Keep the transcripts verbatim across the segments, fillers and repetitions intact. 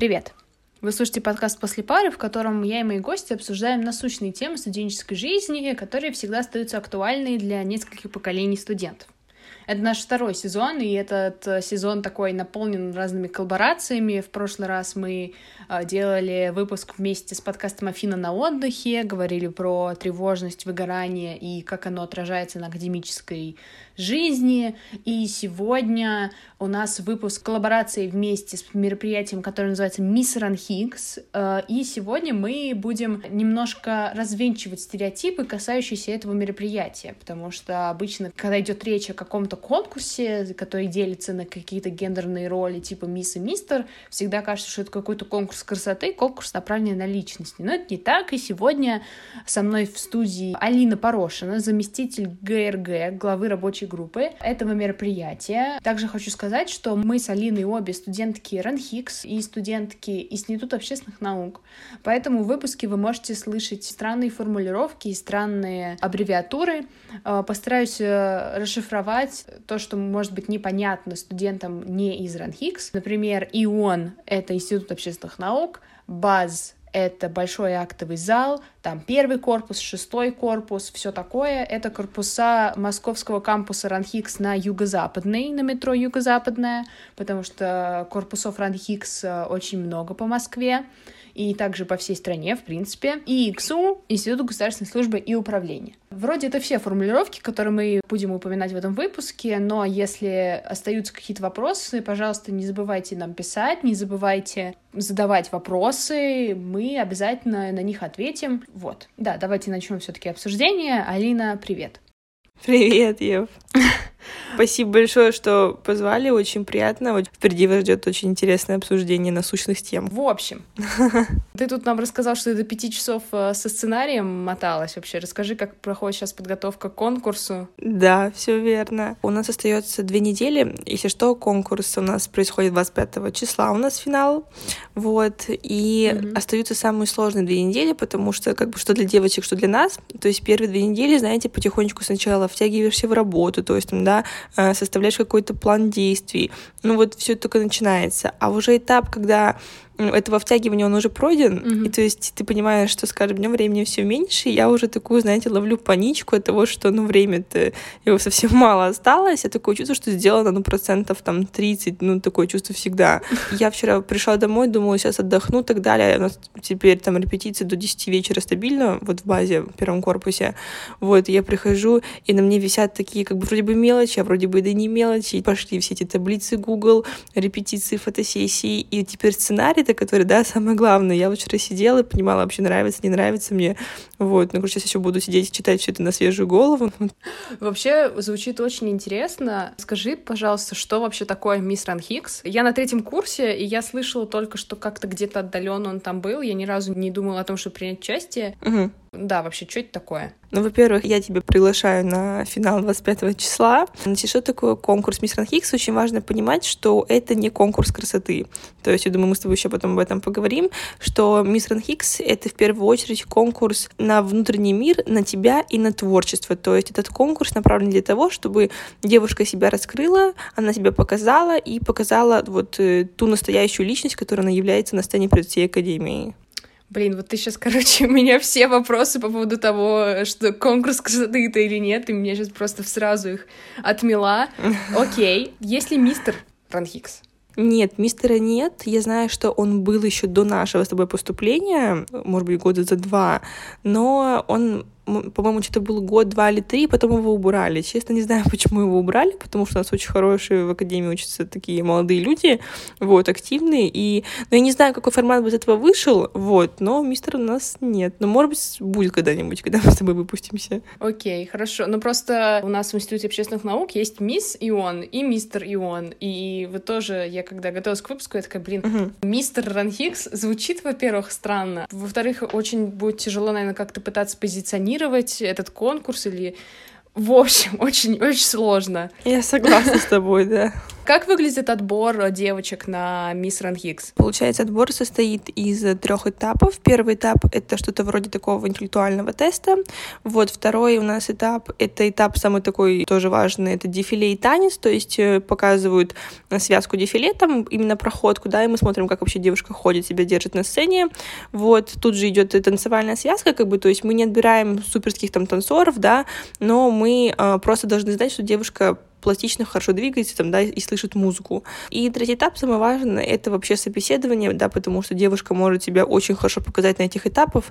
Привет! Вы слушаете подкаст «После пары», в котором я и мои гости обсуждаем насущные темы студенческой жизни, которые всегда остаются актуальны для нескольких поколений студентов. Это наш второй сезон, и этот сезон такой наполнен разными коллаборациями. В прошлый раз мы делали выпуск вместе с подкастом «Афина на отдыхе», говорили про тревожность, выгорание и как оно отражается на академической жизни. И сегодня у нас выпуск коллаборации вместе с мероприятием, которое называется «Мисс РАНХиГС». И сегодня мы будем немножко развенчивать стереотипы, касающиеся этого мероприятия, потому что обычно, когда идет речь о каком-то конкурсе, который делится на какие-то гендерные роли типа «Мисс» и «Мистер», всегда кажется, что это какой-то конкурс красоты, конкурс, направленный на личность. Но это не так, и сегодня со мной в студии Алина Порошина, заместитель ГРГ, главы рабочей группы этого мероприятия. Также хочу сказать, что мы с Алиной обе студентки РАНХиГС и студентки Института общественных наук, поэтому в выпуске вы можете слышать странные формулировки и странные аббревиатуры. Постараюсь расшифровать то, что может быть непонятно студентам не из РАНХиГС. Например, ИОН — это Институт общественных наук, БАЗ — это большой актовый зал, там первый корпус, шестой корпус, все такое. Это корпуса московского кампуса РАНХиГС на Юго-Западной, на метро Юго-Западное, потому что корпусов РАНХиГС очень много по Москве и также по всей стране, в принципе. И ИГСУ, Институт государственной службы и управления. Вроде это все формулировки, которые мы будем упоминать в этом выпуске, но если остаются какие-то вопросы, пожалуйста, не забывайте нам писать, не забывайте задавать вопросы, мы обязательно на них ответим. Вот. Да, давайте начнем все-таки обсуждение. Алина, привет. Привет, Ев. Спасибо большое, что позвали, очень приятно. Впереди вас ждет очень интересное обсуждение насущных тем. В общем, ты тут нам рассказал, что ты до пяти часов со сценарием моталась вообще. Расскажи, как проходит сейчас подготовка к конкурсу. Да, все верно. У нас остается две недели. Если что, конкурс у нас происходит двадцать пятого числа, у нас финал. Вот. И mm-hmm. остаются самые сложные две недели, потому что как бы что для девочек, что для нас. То есть первые две недели, знаете, потихонечку сначала втягиваешься в работу, то есть там, да, составляешь какой-то план действий. Ну вот все только начинается. А уже этап, когда этого втягивания, он уже пройден, mm-hmm. и то есть ты понимаешь, что с каждым днем времени все меньше, и я уже такую, знаете, ловлю паничку от того, что, ну, время-то его совсем мало осталось, я такое чувство, что сделано, ну, процентов там тридцать, ну, такое чувство всегда. Я вчера пришла домой, думала, сейчас отдохну и так далее, у нас теперь там репетиции до десяти вечера стабильно, вот в базе, в первом корпусе, вот, я прихожу, и на мне висят такие, как бы, вроде бы мелочи, а вроде бы да не мелочи, и пошли все эти таблицы Google, репетиции, фотосессии, и теперь сценарий, который, да, самое главное. Я вот вчера сидела и понимала, вообще нравится, не нравится мне. Вот, ну, короче, сейчас еще буду сидеть и читать все это на свежую голову. Вообще звучит очень интересно. Скажи, пожалуйста, что вообще такое Мисс РАНХиГС? Я на третьем курсе, и я слышала только, что как-то где-то отдаленно он там был. Я ни разу не думала о том, чтобы принять участие. Угу. Да, вообще, что это такое? Ну, во-первых, я тебя приглашаю на финал двадцать пятого числа. Значит, что такое конкурс Мисс РАНХиГС? Очень важно понимать, что это не конкурс красоты. То есть, я думаю, мы с тобой еще потом об этом поговорим, что Мисс РАНХиГС — это в первую очередь конкурс на внутренний мир, на тебя и на творчество. То есть, этот конкурс направлен для того, чтобы девушка себя раскрыла, она себя показала и показала вот э, ту настоящую личность, которая она является на сцене перед всей академией. Блин, вот ты сейчас, короче, у меня все вопросы по поводу того, что конкурс красоты это или нет, ты меня сейчас просто сразу их отмела. Окей, есть ли мистер РАНХиГС? Нет, мистера нет. Я знаю, что он был еще до нашего с тобой поступления, может быть, года за два, но он... по-моему, что-то был год, два или три, потом его убрали. Честно, не знаю, почему его убрали, потому что у нас очень хорошие в академии учатся такие молодые люди, вот, активные, и... Ну, я не знаю, какой формат бы из этого вышел, вот, но мистера у нас нет. Но, может быть, будет когда-нибудь, когда мы с тобой выпустимся. Окей, хорошо. Ну, просто у нас в Институте общественных наук есть мисс ИОН и мистер ИОН, и вы тоже, я когда готовилась к выпуску, я такая, блин, угу. Мистер РАНХиГС звучит, во-первых, странно, во-вторых, очень будет тяжело, наверное, как-то пытаться позиционировать этот конкурс или... В общем, очень-очень сложно. Я согласна с тобой, да. Как выглядит отбор девочек на Мисс РАНХиГС? Получается, отбор состоит из трех этапов. Первый этап — это что-то вроде такого интеллектуального теста. Вот второй у нас этап — это этап самый такой тоже важный, это дефиле и танец, то есть показывают связку дефиле, там именно проходку, да, и мы смотрим, как вообще девушка ходит, себя держит на сцене. Вот тут же идет танцевальная связка, как бы, то есть мы не отбираем суперских там танцоров, да, но мы э, просто должны знать, что девушка пластично, хорошо двигается там, да, и слышит музыку. И третий этап, самый важный, это вообще собеседование, да, потому что девушка может себя очень хорошо показать на этих этапах,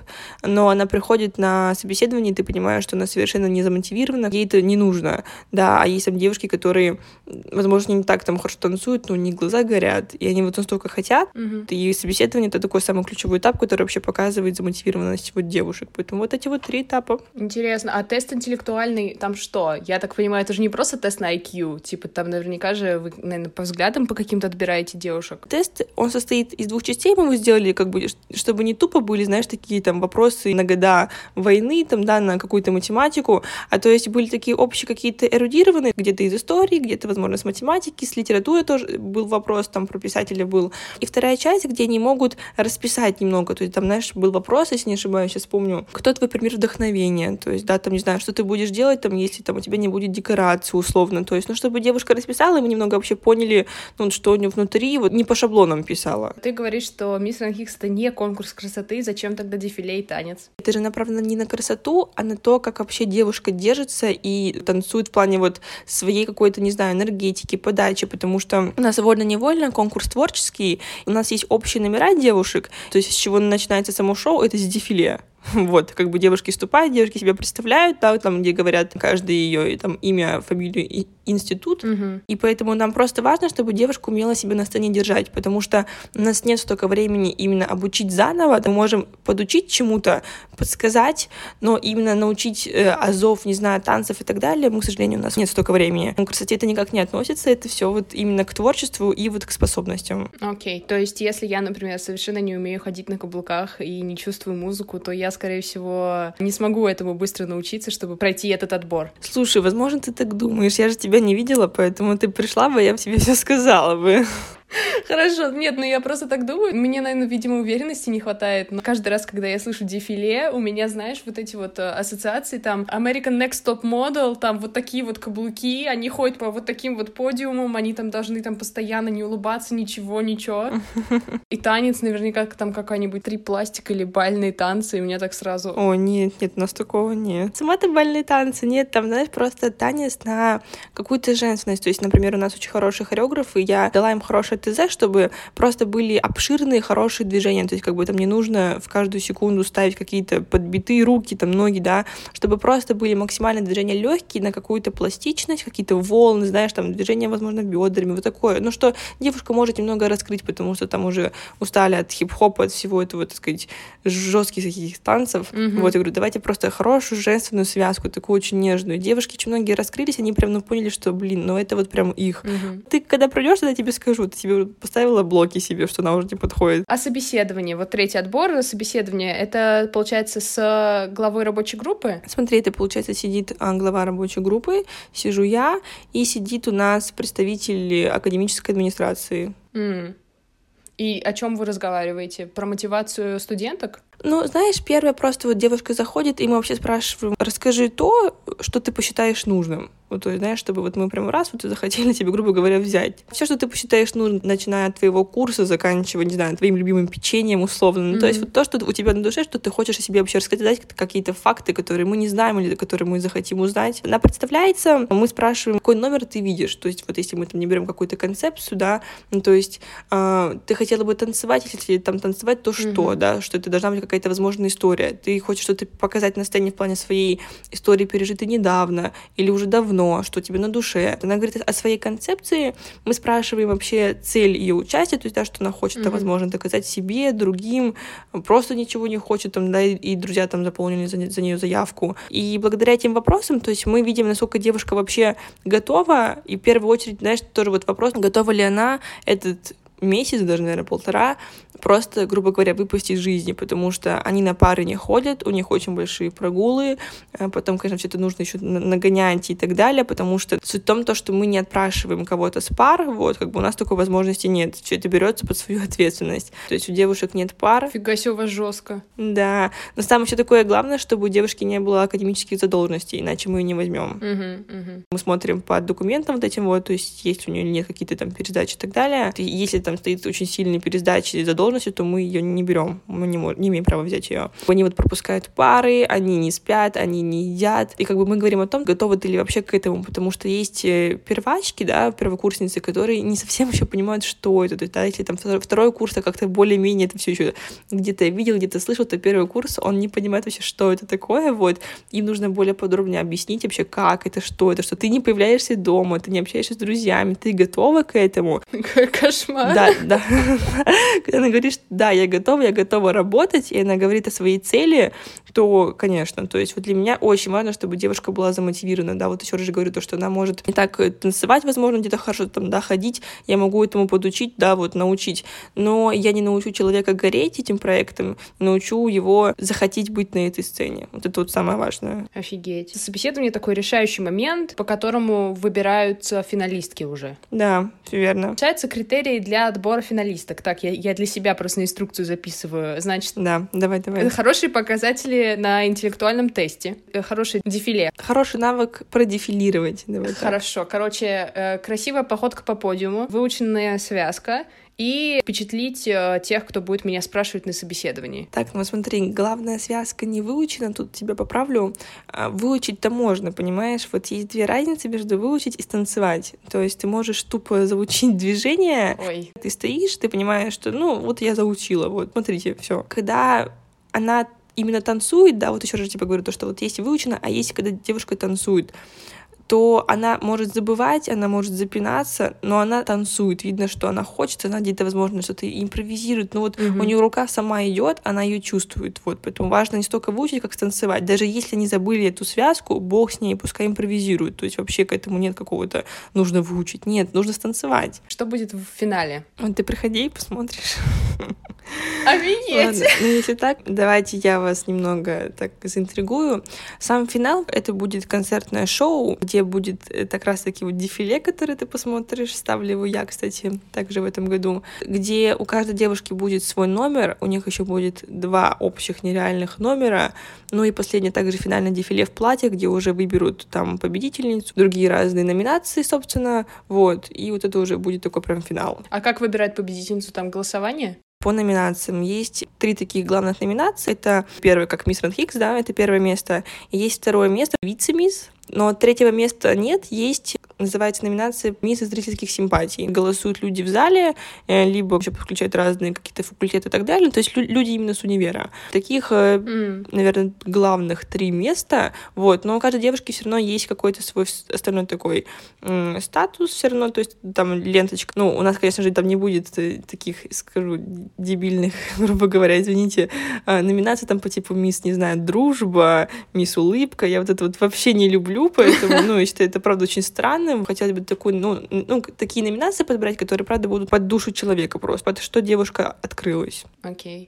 но она приходит на собеседование, и ты понимаешь, что она совершенно не замотивирована, ей это не нужно, да, а есть там девушки, которые, возможно, не так там хорошо танцуют, но у них глаза горят, и они вот настолько хотят, угу. И собеседование — это такой самый ключевой этап, который вообще показывает замотивированность вот девушек, поэтому вот эти вот три этапа. Интересно, а тест интеллектуальный там что? Я так понимаю, это же не просто тест на ай кью, типа там наверняка же вы, наверное, по взглядам по каким-то отбираете девушек. Тест, он состоит из двух частей, мы его сделали, как бы, чтобы не тупо были, знаешь, такие там вопросы на года войны, там, да, на какую-то математику, а то есть были такие общие какие-то эрудированные, где-то из истории, где-то, возможно, с математики, с литературы тоже был вопрос, там, про писателя был. И вторая часть, где они могут расписать немного, то есть там, знаешь, был вопрос, если не ошибаюсь, сейчас помню, кто твой пример вдохновения, то есть, да, там, не знаю, что ты будешь делать, там, если там у тебя не будет декорации, условно. То есть, ну, чтобы девушка расписала, и мы немного вообще поняли, ну, что у нее внутри, вот не по шаблонам писала. Ты говоришь, что Мисс РАНХиГС — это не конкурс красоты, зачем тогда дефиле и танец? Это же направлено не на красоту, а на то, как вообще девушка держится и танцует в плане вот своей какой-то, не знаю, энергетики, подачи, потому что у нас вольно-невольно конкурс творческий, у нас есть общие номера девушек, то есть с чего начинается само шоу, это с дефиле. Вот, как бы девушки вступают, девушки себя представляют, да, вот там, где говорят каждое ее там имя, фамилию и институт, угу. И поэтому нам просто важно, чтобы девушка умела себя на сцене держать, потому что у нас нет столько времени именно обучить заново, мы можем подучить чему-то, подсказать, но именно научить э, азов, не знаю, танцев и так далее, мы, к сожалению, у нас нет столько времени. К красоте это никак не относится, это все вот именно к творчеству и вот к способностям. Окей, okay. То есть если я, например, совершенно не умею ходить на каблуках и не чувствую музыку, то я, скорее всего, не смогу этому быстро научиться, чтобы пройти этот отбор. Слушай, возможно, ты так думаешь, я же тебя не видела, поэтому ты пришла бы, я бы тебе все сказала бы. Хорошо, нет, ну я просто так думаю. Мне, наверное, видимо, уверенности не хватает. Но каждый раз, когда я слышу дефиле, у меня, знаешь, вот эти вот ассоциации, там, American Next Top Model, там вот такие вот каблуки, они ходят по вот таким вот подиумам, они там должны там постоянно не улыбаться, ничего, ничего. И танец наверняка там какая-нибудь три пластика или бальные танцы, и у меня так сразу... О, нет, нет, у нас такого нет. Сама-то бальные танцы, нет, там, знаешь, просто танец на какую-то женственность. То есть, например, у нас очень хороший хореограф, и я дала им хорошее ТЗ, чтобы просто были обширные, хорошие движения, то есть как бы там не нужно в каждую секунду ставить какие-то подбитые руки, там ноги, да, чтобы просто были максимально движения легкие на какую-то пластичность, какие-то волны, знаешь, там движения, возможно, бедрами, вот такое, ну что девушка может немного раскрыть, потому что там уже устали от хип-хопа, от всего этого, так сказать, жестких таких танцев, mm-hmm. Вот, я говорю, давайте просто хорошую женственную связку, такую очень нежную, девушки, очень многие раскрылись, они прям, ну, поняли, что, блин, ну это вот прям их, mm-hmm. Ты когда придешь, я тебе скажу, ты себе поставила блоки себе, что она уже не подходит. А собеседование, вот третий отбор, собеседование, это, получается, с главой рабочей группы? Смотри, это, получается, сидит глава рабочей группы, сижу я, и сидит у нас представитель академической администрации. Mm. И о чем вы разговариваете? Про мотивацию студенток? Ну, знаешь, первое, просто вот девушка заходит, и мы вообще спрашиваем, расскажи то, что ты посчитаешь нужным. Вот, то есть, знаешь, чтобы вот мы прям раз вот захотели тебе, грубо говоря, взять. Все, что ты посчитаешь нужным, начиная от твоего курса, заканчивая, не знаю, твоим любимым печеньем условно. Mm-hmm. Ну, то есть вот то, что у тебя на душе, что ты хочешь о себе вообще рассказать, какие-то факты, которые мы не знаем или которые мы захотим узнать. Она представляется, мы спрашиваем, какой номер ты видишь. То есть вот если мы там не берем какую-то концепцию, да, ну, то есть э, ты хотела бы танцевать, если там танцевать, то mm-hmm. что, да, что это должна быть какая-то возможная история. Ты хочешь что-то показать на сцене в плане своей истории, пережитой недавно или уже давно, что тебе на душе. Она говорит о своей концепции, мы спрашиваем вообще цель ее участия, то есть, да, что она хочет, mm-hmm. возможно, доказать себе, другим, просто ничего не хочет, там, да, и друзья там заполнили за, за нее заявку. И благодаря этим вопросам, то есть, мы видим, насколько девушка вообще готова, и в первую очередь, знаешь, тоже вот вопрос, готова ли она этот месяц, даже, наверное, полтора, просто, грубо говоря, выпасть из жизни, потому что они на пары не ходят, у них очень большие прогулы, потом, конечно, все это нужно еще нагонять и так далее, потому что суть в том, то, что мы не отпрашиваем кого-то с пар, вот, как бы у нас такой возможности нет, все это берется под свою ответственность, то есть у девушек нет пар. Фига себе у вас жестко. Да, но самое еще такое главное, чтобы у девушки не было академических задолженностей, иначе мы ее не возьмем. Угу, угу. Мы смотрим по документам вот этим вот, то есть есть у нее или нет какие-то там пересдачи и так далее, если там стоит очень сильная пересдача и задолженность, то мы ее не берем, мы не, можем, не имеем права взять ее. Они вот пропускают пары, они не спят, они не едят, и как бы мы говорим о том, готовы ты ли вообще к этому, потому что есть первачки, да, первокурсницы, которые не совсем еще понимают, что это, то есть, да, если там второй курс, то как-то более-менее это все еще где-то видел, где-то слышал, то первый курс, он не понимает вообще, что это такое, вот, им нужно более подробно объяснить вообще, как это, что это, что ты не появляешься дома, ты не общаешься с друзьями, ты готова к этому. Кошмар. Да, да. Когда она говорит, да, я готова, я готова работать, и она говорит о своей цели, то, конечно, то есть вот для меня очень важно, чтобы девушка была замотивирована, да, вот еще раз же говорю, то, что она может не так танцевать, возможно, где-то хорошо там, да, ходить, я могу этому подучить, да, вот, научить, но я не научу человека гореть этим проектом, научу его захотеть быть на этой сцене, вот это вот самое важное. Офигеть. Собеседование — такой решающий момент, по которому выбираются финалистки уже. Да, все верно. Получается, критерии для отбора финалисток. Так, я, я для себя просто инструкцию записываю. Значит, да, давай, давай. Это хорошие показатели на интеллектуальном тесте, хорошее дефиле. Хороший навык продефилировать. Давай, хорошо. Так. Короче, красивая походка по подиуму, выученная связка, и впечатлить тех, кто будет меня спрашивать на собеседовании. Так, ну смотри, главная связка не выучена, тут тебя поправлю. Выучить-то можно, понимаешь? Вот есть две разницы между выучить и станцевать. То есть ты можешь тупо заучить движение. Ой. Ты стоишь, ты понимаешь, что, ну, вот я заучила, вот, смотрите, все. Когда она именно танцует, да, вот еще раз типа говорю, то, что вот есть выучено, а есть, когда девушка танцует, то она может забывать, она может запинаться, но она танцует. Видно, что она хочет, она где-то, возможно, что-то импровизирует. Но вот mm-hmm. у нее рука сама идет, она ее чувствует. Вот. Поэтому важно не столько выучить, как станцевать. Даже если они забыли эту связку, бог с ней, пускай импровизируют. То есть вообще к этому нет какого-то нужно выучить. Нет, нужно станцевать. Что будет в финале? Вот ты приходи и посмотришь. Офигеть! Ну, если так, давайте я вас немного так заинтригую. Сам финал — это будет концертное шоу, где будет как раз-таки вот дефиле, который ты посмотришь, ставлю его я, кстати, также в этом году, где у каждой девушки будет свой номер, у них еще будет два общих нереальных номера, ну и последнее также финальное дефиле в платье, где уже выберут там победительницу, другие разные номинации, собственно, вот, и вот это уже будет такой прям финал. А как выбирать победительницу, там голосование? По номинациям есть три таких главных номинации. Это первое, как Мисс РАНХиГС, да, это первое место. И есть второе место, вице-мисс. Но третьего места нет, есть, называется номинация «Мисс зрительских симпатий». Голосуют люди в зале, либо вообще подключают разные какие-то факультеты и так далее, то есть люди именно с универа. Таких, mm. наверное, главных три места, вот, но у каждой девушки все равно есть какой-то свой остальной такой м- статус все равно, то есть там ленточка. Ну, у нас, конечно же, там не будет таких, скажу, дебильных, грубо говоря, извините, номинаций там по типу «Мисс, не знаю, дружба», «Мисс улыбка», я вот это вот вообще не люблю, поэтому, ну, я считаю, это, правда, очень странным. Хотелось бы такую, ну, ну, такие номинации подбирать, которые, правда, будут под душу человека просто, под что девушка открылась. Окей.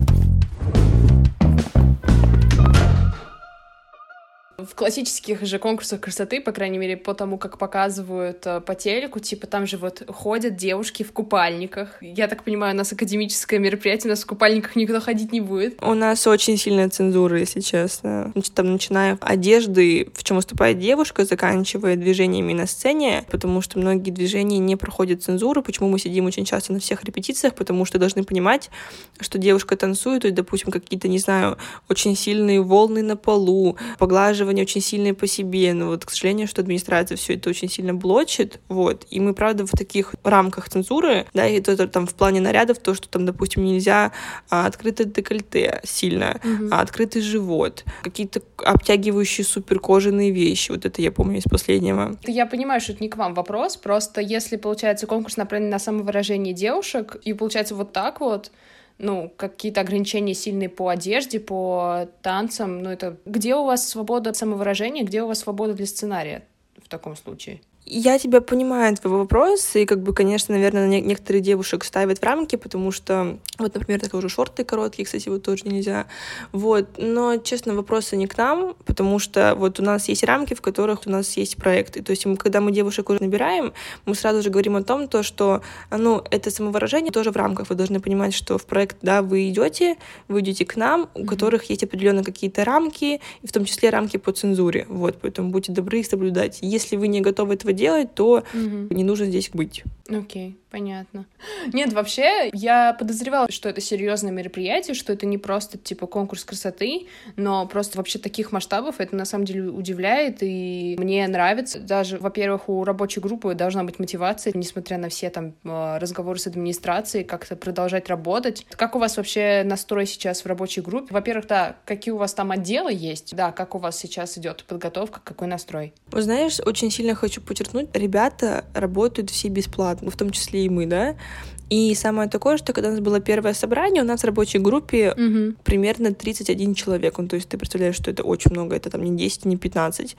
В классических же конкурсах красоты, по крайней мере, по тому, как показывают по телеку, типа там же вот ходят девушки в купальниках. Я так понимаю, у нас академическое мероприятие, у нас в купальниках никто ходить не будет. У нас очень сильная цензура, если честно. Значит, там, начиная от одежды, в чем выступает девушка, заканчивая движениями на сцене, потому что многие движения не проходят цензуру, почему мы сидим очень часто на всех репетициях, потому что должны понимать, что девушка танцует, то есть, допустим, какие-то, не знаю, очень сильные волны на полу, поглаживание очень сильные по себе, но вот, к сожалению, что администрация все это очень сильно блочит, вот, и мы, правда, в таких рамках цензуры, да, и то, то там в плане нарядов, то, что там, допустим, нельзя а, открытое декольте сильно, mm-hmm. а, открытый живот, какие-то обтягивающие суперкожаные вещи, вот это я помню из последнего. Я понимаю, что это не к вам вопрос, просто если, получается, конкурс направлен на самовыражение девушек, и получается вот так вот, ну, какие-то ограничения сильные по одежде, по танцам, ну, это... Где у вас свобода самовыражения, где у вас свобода для сценария в таком случае? Я тебя понимаю, твой вопрос, и, как бы, конечно, наверное, некоторые девушек ставят в рамки, потому что, вот, например, так уже шорты короткие, кстати, вот тоже нельзя, вот, но, честно, вопросы не к нам, потому что вот у нас есть рамки, в которых у нас есть проекты, то есть мы, когда мы девушек уже набираем, мы сразу же говорим о том, то, что, ну, это самовыражение тоже в рамках, вы должны понимать, что в проект, да, вы идете, вы идете к нам, у которых есть определенные какие-то рамки, в том числе рамки по цензуре, вот, поэтому будьте добры их соблюдать, если вы не готовы этого делать, то угу. не нужно здесь быть. Окей, понятно. Нет, вообще, я подозревала, что это серьезное мероприятие, что это не просто, типа, конкурс красоты, но просто вообще таких масштабов это, на самом деле, удивляет, и мне нравится. Даже, во-первых, у рабочей группы должна быть мотивация, несмотря на все, там, разговоры с администрацией, как-то продолжать работать. Как у вас вообще настрой сейчас в рабочей группе? Во-первых, да, какие у вас там отделы есть? Да, как у вас сейчас идет подготовка, какой настрой? Вы знаешь, очень сильно хочу подчеркнуть, ребята работают все бесплатно, в том числе и мы, да. И самое такое, что когда у нас было первое собрание, у нас в рабочей группе угу. примерно тридцать один человек. Ну, то есть ты представляешь, что это очень много, это там не десять, не пятнадцать.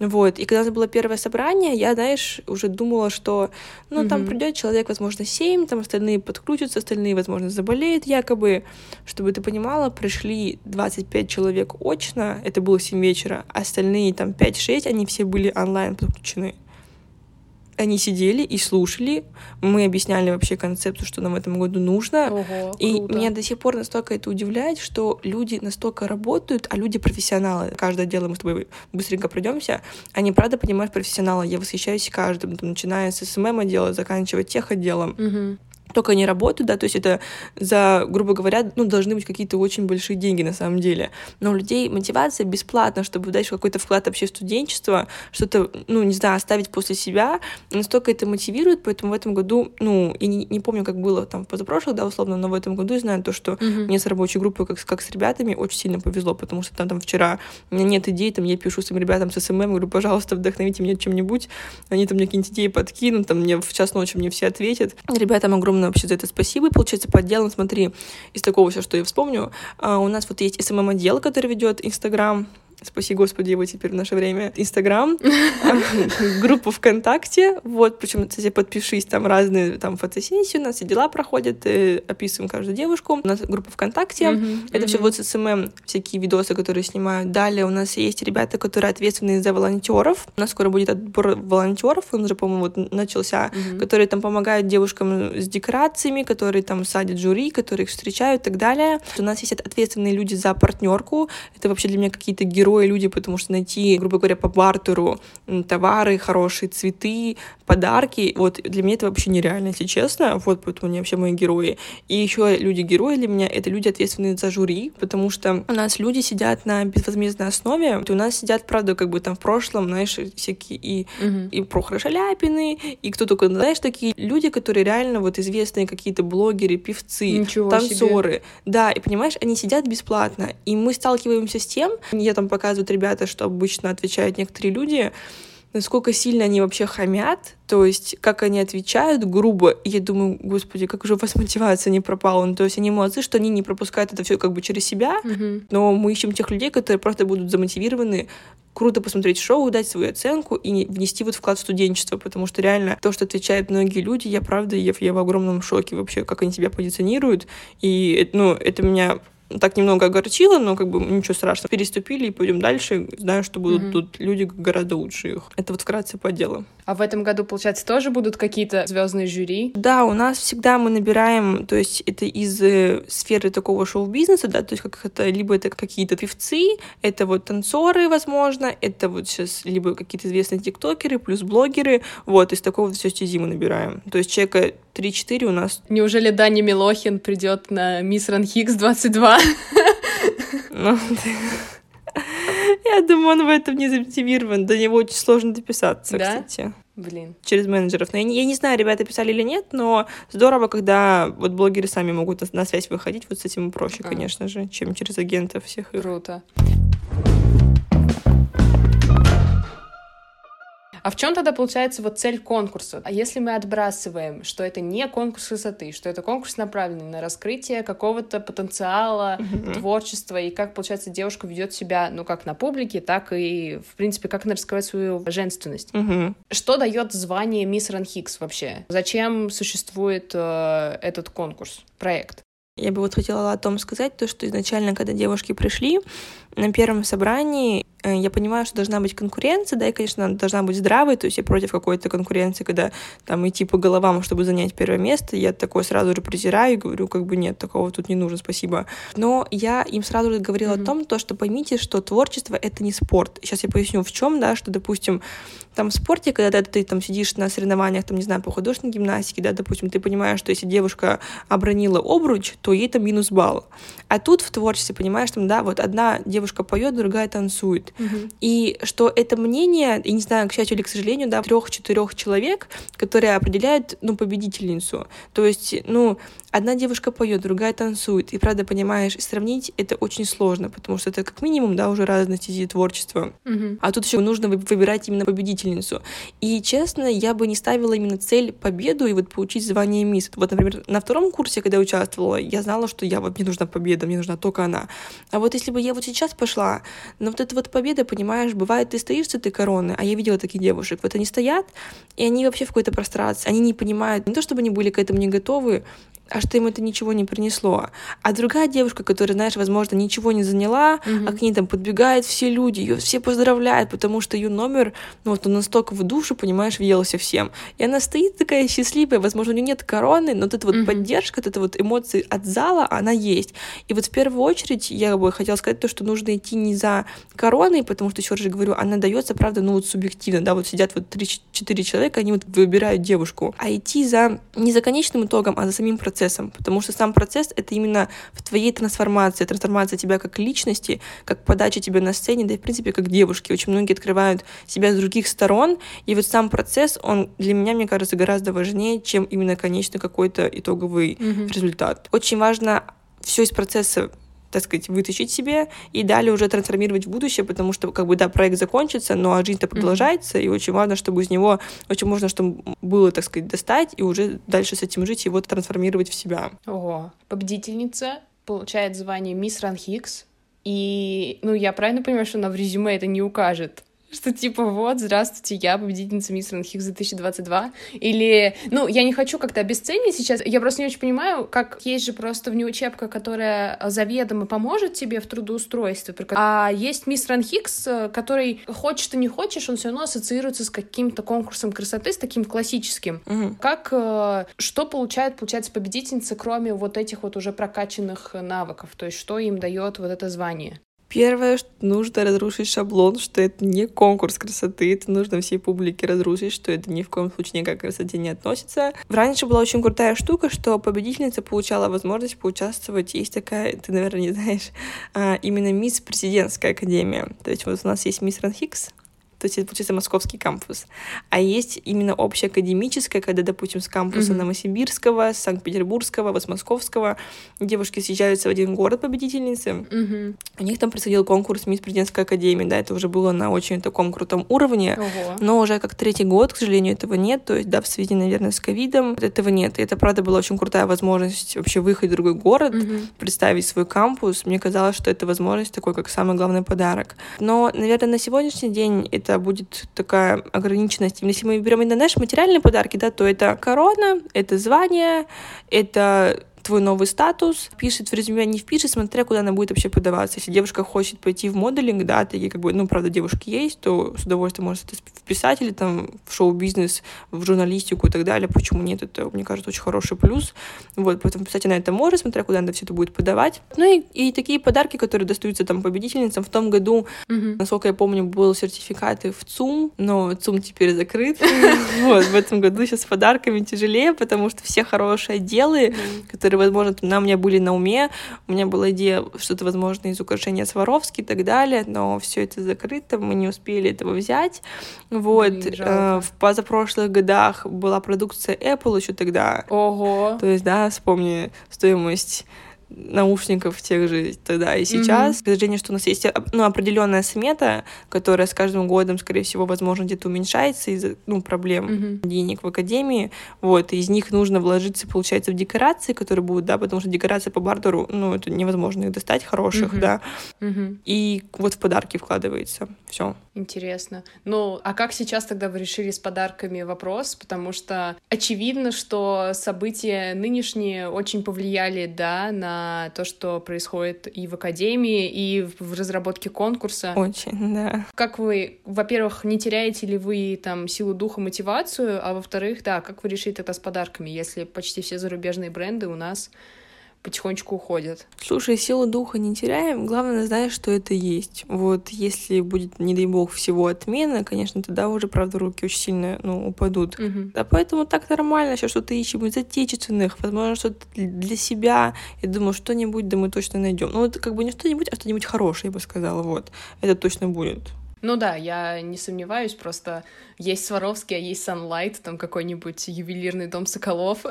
Вот. И когда у нас было первое собрание, я, знаешь, уже думала, что, ну, угу. там придет человек, возможно, семь, там остальные подключатся, остальные, возможно, заболеют якобы. Чтобы ты понимала, пришли двадцать пять человек очно, это было семь вечера, остальные там пять-шесть, они все были онлайн подключены. Они сидели и слушали, мы объясняли вообще концепцию, что нам в этом году нужно. Ого, и круто. Меня до сих пор настолько это удивляет, что люди настолько работают, а люди профессионалы. Каждое дело, мы с тобой быстренько пройдемся, они правда понимают профессионала. Я восхищаюсь каждым, там, начиная с эс эм эм-отдела, заканчивая техотделом. Угу. Только они работают, да, то есть это за, грубо говоря, ну, должны быть какие-то очень большие деньги на самом деле. Но у людей мотивация бесплатно, чтобы дать какой-то вклад вообще в студенчество, что-то, ну, не знаю, оставить после себя. Настолько это мотивирует, поэтому в этом году, ну, и не, не помню, как было там в позапрошлых, да, условно, но в этом году я знаю то, что mm-hmm. мне с рабочей группой, как, как с ребятами, очень сильно повезло, потому что там, там вчера у меня нет идей, там я пишу своим ребятам с эс эм эм, говорю, пожалуйста, вдохновите меня чем-нибудь, они там мне какие-нибудь идеи подкинут, там мне в час ночи мне все ответят. Ребятам огромное вообще за это спасибо. И, получается, по отделам, смотри, из такого все, что я вспомню, а у нас вот есть эс эм эм-отдел, который ведет Инстаграм, спаси Господи, его теперь в наше время, Инстаграм, группу ВКонтакте, вот, причем, кстати, подпишись, там разные, там, фотосессии у нас, и дела проходят, и описываем каждую девушку, у нас группа ВКонтакте, mm-hmm, это mm-hmm. все вот с эс эм эм, всякие видосы, которые снимают, далее у нас есть ребята, которые ответственны за волонтеров, у нас скоро будет отбор волонтеров, он уже, по-моему, вот начался, mm-hmm. которые там помогают девушкам с декорациями, которые там садят жюри, которые их встречают и так далее, у нас есть ответственные люди за партнерку, это вообще для меня какие-то герои, герои люди, потому что найти, грубо говоря, по бартеру товары, хорошие цветы, подарки, вот для меня это вообще нереально, если честно, вот поэтому они вообще мои герои. И еще люди-герои для меня — это люди, ответственные за жюри, потому что у нас люди сидят на безвозмездной основе, у нас сидят, правда, как бы там в прошлом, знаешь, всякие и, угу. и Прохор Шаляпины, и кто только, знаешь, такие люди, которые реально вот известные какие-то блогеры, певцы, ничего танцоры, себе. Да, и понимаешь, они сидят бесплатно, и мы сталкиваемся с тем, я там показывают ребята, что обычно отвечают некоторые люди, насколько сильно они вообще хамят, то есть как они отвечают грубо. И я думаю, господи, как же у вас мотивация не пропала. Ну, то есть они молодцы, что они не пропускают это все как бы через себя, mm-hmm. но мы ищем тех людей, которые просто будут замотивированы круто посмотреть шоу, дать свою оценку и внести вот вклад в студенчество, потому что реально то, что отвечают многие люди, я правда, я, я в огромном шоке вообще, как они себя позиционируют. И, ну, это меня... так немного огорчило, но как бы ничего страшного. Переступили и пойдем дальше. Знаю, что будут mm-hmm. тут люди гораздо лучше их. Это вот вкратце по делу. А в этом году, получается, тоже будут какие-то звездные жюри? Да, у нас всегда мы набираем, то есть это из сферы такого шоу-бизнеса, да, то есть как это, либо это какие-то певцы, это вот танцоры, возможно, это вот сейчас либо какие-то известные тиктокеры, плюс блогеры, вот, из такого все стези мы набираем. То есть человека три-четыре у нас. Неужели Даня Милохин придет на Мисс РАНХиГС двадцать два? Ну, я думаю, он в этом не замотивирован. До него очень сложно дописаться, да? Кстати. Блин. Через менеджеров. Но я не, я не знаю, ребята писали или нет, но здорово, когда вот блогеры сами могут на, на связь выходить. Вот с этим проще, а. конечно же, чем через агентов всех. Круто. А в чем тогда получается вот цель конкурса? А если мы отбрасываем, что это не конкурс красоты, что это конкурс, направленный на раскрытие какого-то потенциала, mm-hmm. творчества, и как, получается, девушка ведет себя, ну, как на публике, так и, в принципе, как она раскрывает свою женственность. Mm-hmm. Что дает звание Мисс РАНХиГС вообще? Зачем существует э, этот конкурс, проект? Я бы вот хотела о том сказать, то, что изначально, когда девушки пришли на первом собрании, я понимаю, что должна быть конкуренция, да, и, конечно, она должна быть здравой, то есть я против какой-то конкуренции, когда там идти по головам, чтобы занять первое место, я такое сразу же презираю и говорю, как бы нет, такого тут не нужно, спасибо. Но я им сразу же говорила mm-hmm. о том, то, что поймите, что творчество — это не спорт. Сейчас я поясню, в чем, да, что, допустим, там в спорте, когда ты, ты там сидишь на соревнованиях, там, не знаю, по художественной гимнастике, да, допустим, ты понимаешь, что если девушка обронила обруч, то ей там минус балл. А тут в творчестве, понимаешь, там, да, вот одна девушка поет, другая танцует. Угу. И что это мнение, и не знаю, к счастью или к сожалению, да, трех-четырех человек, которые определяют, ну, победительницу. То есть, ну, одна девушка поет, другая танцует. И, правда, понимаешь, сравнить это очень сложно, потому что это как минимум, да, уже разные стези творчества. Угу. А тут еще нужно выбирать именно победительницу. И, честно, я бы не ставила именно цель победу и вот получить звание мисс. Вот, например, на втором курсе, когда я участвовала, я знала, что я, вот, мне нужна победа, мне нужна только она. А вот если бы я вот сейчас пошла, но вот эта вот победа, понимаешь, бывает, ты стоишь с этой короны, а я видела таких девушек, вот они стоят, и они вообще в какой-то прострации, они не понимают, не то чтобы они были к этому не готовы, а что им это ничего не принесло. А другая девушка, которая, знаешь, возможно, ничего не заняла, mm-hmm. а к ней там подбегают все люди, ее все поздравляют, потому что ее номер, ну вот он настолько в душу, понимаешь, въелся всем. И она стоит такая счастливая, возможно, у нее нет короны, но вот эта вот mm-hmm. поддержка, вот эта вот эмоция от зала, она есть. И вот в первую очередь я бы хотела сказать то, что нужно идти не за короной, потому что, еще раз же говорю, она дается, правда, ну вот субъективно, да, вот сидят вот три-четыре человека, они вот выбирают девушку. А идти за, не за конечным итогом, а за самим процессом. Процессом, потому что сам процесс — это именно в твоей трансформации, трансформация тебя как личности, как подача тебя на сцене, да и, в принципе, как девушки. Очень многие открывают себя с других сторон, и вот сам процесс, он для меня, мне кажется, гораздо важнее, чем именно конечный какой-то итоговый mm-hmm. результат. Очень важно все из процесса, так сказать, вытащить себе и далее уже трансформировать в будущее, потому что, как бы, да, проект закончится, но жизнь-то продолжается, mm-hmm. и очень важно, чтобы из него, очень можно, чтобы было, так сказать, достать и уже дальше с этим жить, его трансформировать в себя. Ого. Победительница получает звание Мисс РАНХиГС, и, ну, я правильно понимаю, что она в резюме это не укажет? Что типа вот, здравствуйте, я победительница Мисс РАНХиГС две тысячи двадцать два. Или, ну, я не хочу как-то обесценить сейчас, я просто не очень понимаю, как есть же просто внеучебка, которая заведомо поможет тебе в трудоустройстве, а есть Мисс РАНХиГС, который, хочешь ты не хочешь, он все равно ассоциируется с каким-то конкурсом красоты, с таким классическим. Угу. Как, что получает, получается, победительница, кроме вот этих вот уже прокачанных навыков, то есть что им дает вот это звание? Первое, что нужно разрушить шаблон, что это не конкурс красоты, это нужно всей публике разрушить, что это ни в коем случае никак к красоте не относится. Раньше была очень крутая штука, что победительница получала возможность поучаствовать, есть такая, ты, наверное, не знаешь, именно Мисс Президентская академия, то есть вот у нас есть Мисс РАНХиГС, то есть это, получается, московский кампус. А есть именно общеакадемическое, когда, допустим, с кампуса mm-hmm. Новосибирского, с Санкт-Петербургского, вот с московского девушки съезжаются в один город победительницы. Mm-hmm. У них там происходил конкурс Мисс Президентской академии, да, это уже было на очень таком крутом уровне, uh-huh. но уже как третий год, к сожалению, этого нет, то есть, да, в связи, наверное, с ковидом этого нет. И это, правда, была очень крутая возможность вообще выехать в другой город, mm-hmm. представить свой кампус. Мне казалось, что это возможность такой, как самый главный подарок. Но, наверное, на сегодняшний день это это будет такая ограниченность. Если мы берем, знаешь, материальные подарки, да, то это корона, это звание, это твой новый статус, пишет в резюме, не впишет, смотря куда она будет вообще подаваться. Если девушка хочет пойти в моделинг, да, такие как бы, ну, правда, девушки есть, то с удовольствием может это в писатели, там, в шоу-бизнес, в журналистику и так далее. Почему нет? Это, мне кажется, очень хороший плюс. Вот, поэтому писать она это может, смотря куда она все это будет подавать. Ну и, и такие подарки, которые достаются там победительницам. В том году, mm-hmm. насколько я помню, был сертификат в ЦУМ, но ЦУМ теперь закрыт. Вот, в этом году сейчас с подарками тяжелее, потому что все хорошие отделы, которые возможно, на меня были на уме, у меня была идея что-то, возможно, из украшения Сваровски и так далее, но все это закрыто, мы не успели этого взять. Вот. Э, в позапрошлых годах была продукция Apple еще тогда. Ого! То есть, да, вспомни стоимость наушников тех же тогда и сейчас. Mm-hmm. К сожалению, что у нас есть ну, определенная смета, которая с каждым годом, скорее всего, возможно, где-то уменьшается из-за ну, проблем mm-hmm. денег в академии. Вот, и из них нужно вложиться, получается, в декорации, которые будут, да, потому что декорации по бартеру, ну, это невозможно их достать, хороших, mm-hmm. да. Mm-hmm. И вот в подарки вкладывается. Все. Интересно. Ну, а как сейчас тогда вы решили с подарками вопрос? Потому что очевидно, что события нынешние очень повлияли, да, на то, что происходит и в академии, и в разработке конкурса. Очень, да. Как вы, во-первых, не теряете ли вы там силу духа, мотивацию, а во-вторых, да, как вы решите это с подарками, если почти все зарубежные бренды у нас потихонечку уходят? Слушай, силу духа не теряем, главное, знаешь, что это есть. Вот если будет, не дай бог, всего отмена, конечно, тогда уже, правда, руки очень сильно, ну, упадут. Угу. Да, поэтому так нормально, сейчас что-то ищем из отечественных, возможно, что-то для себя, я думаю, что-нибудь, да мы точно найдем. Ну, это как бы не что-нибудь, а что-нибудь хорошее, я бы сказала, вот. Это точно будет. Ну да, я не сомневаюсь, просто есть Сваровски, а есть Sunlight, там какой-нибудь ювелирный дом Соколов.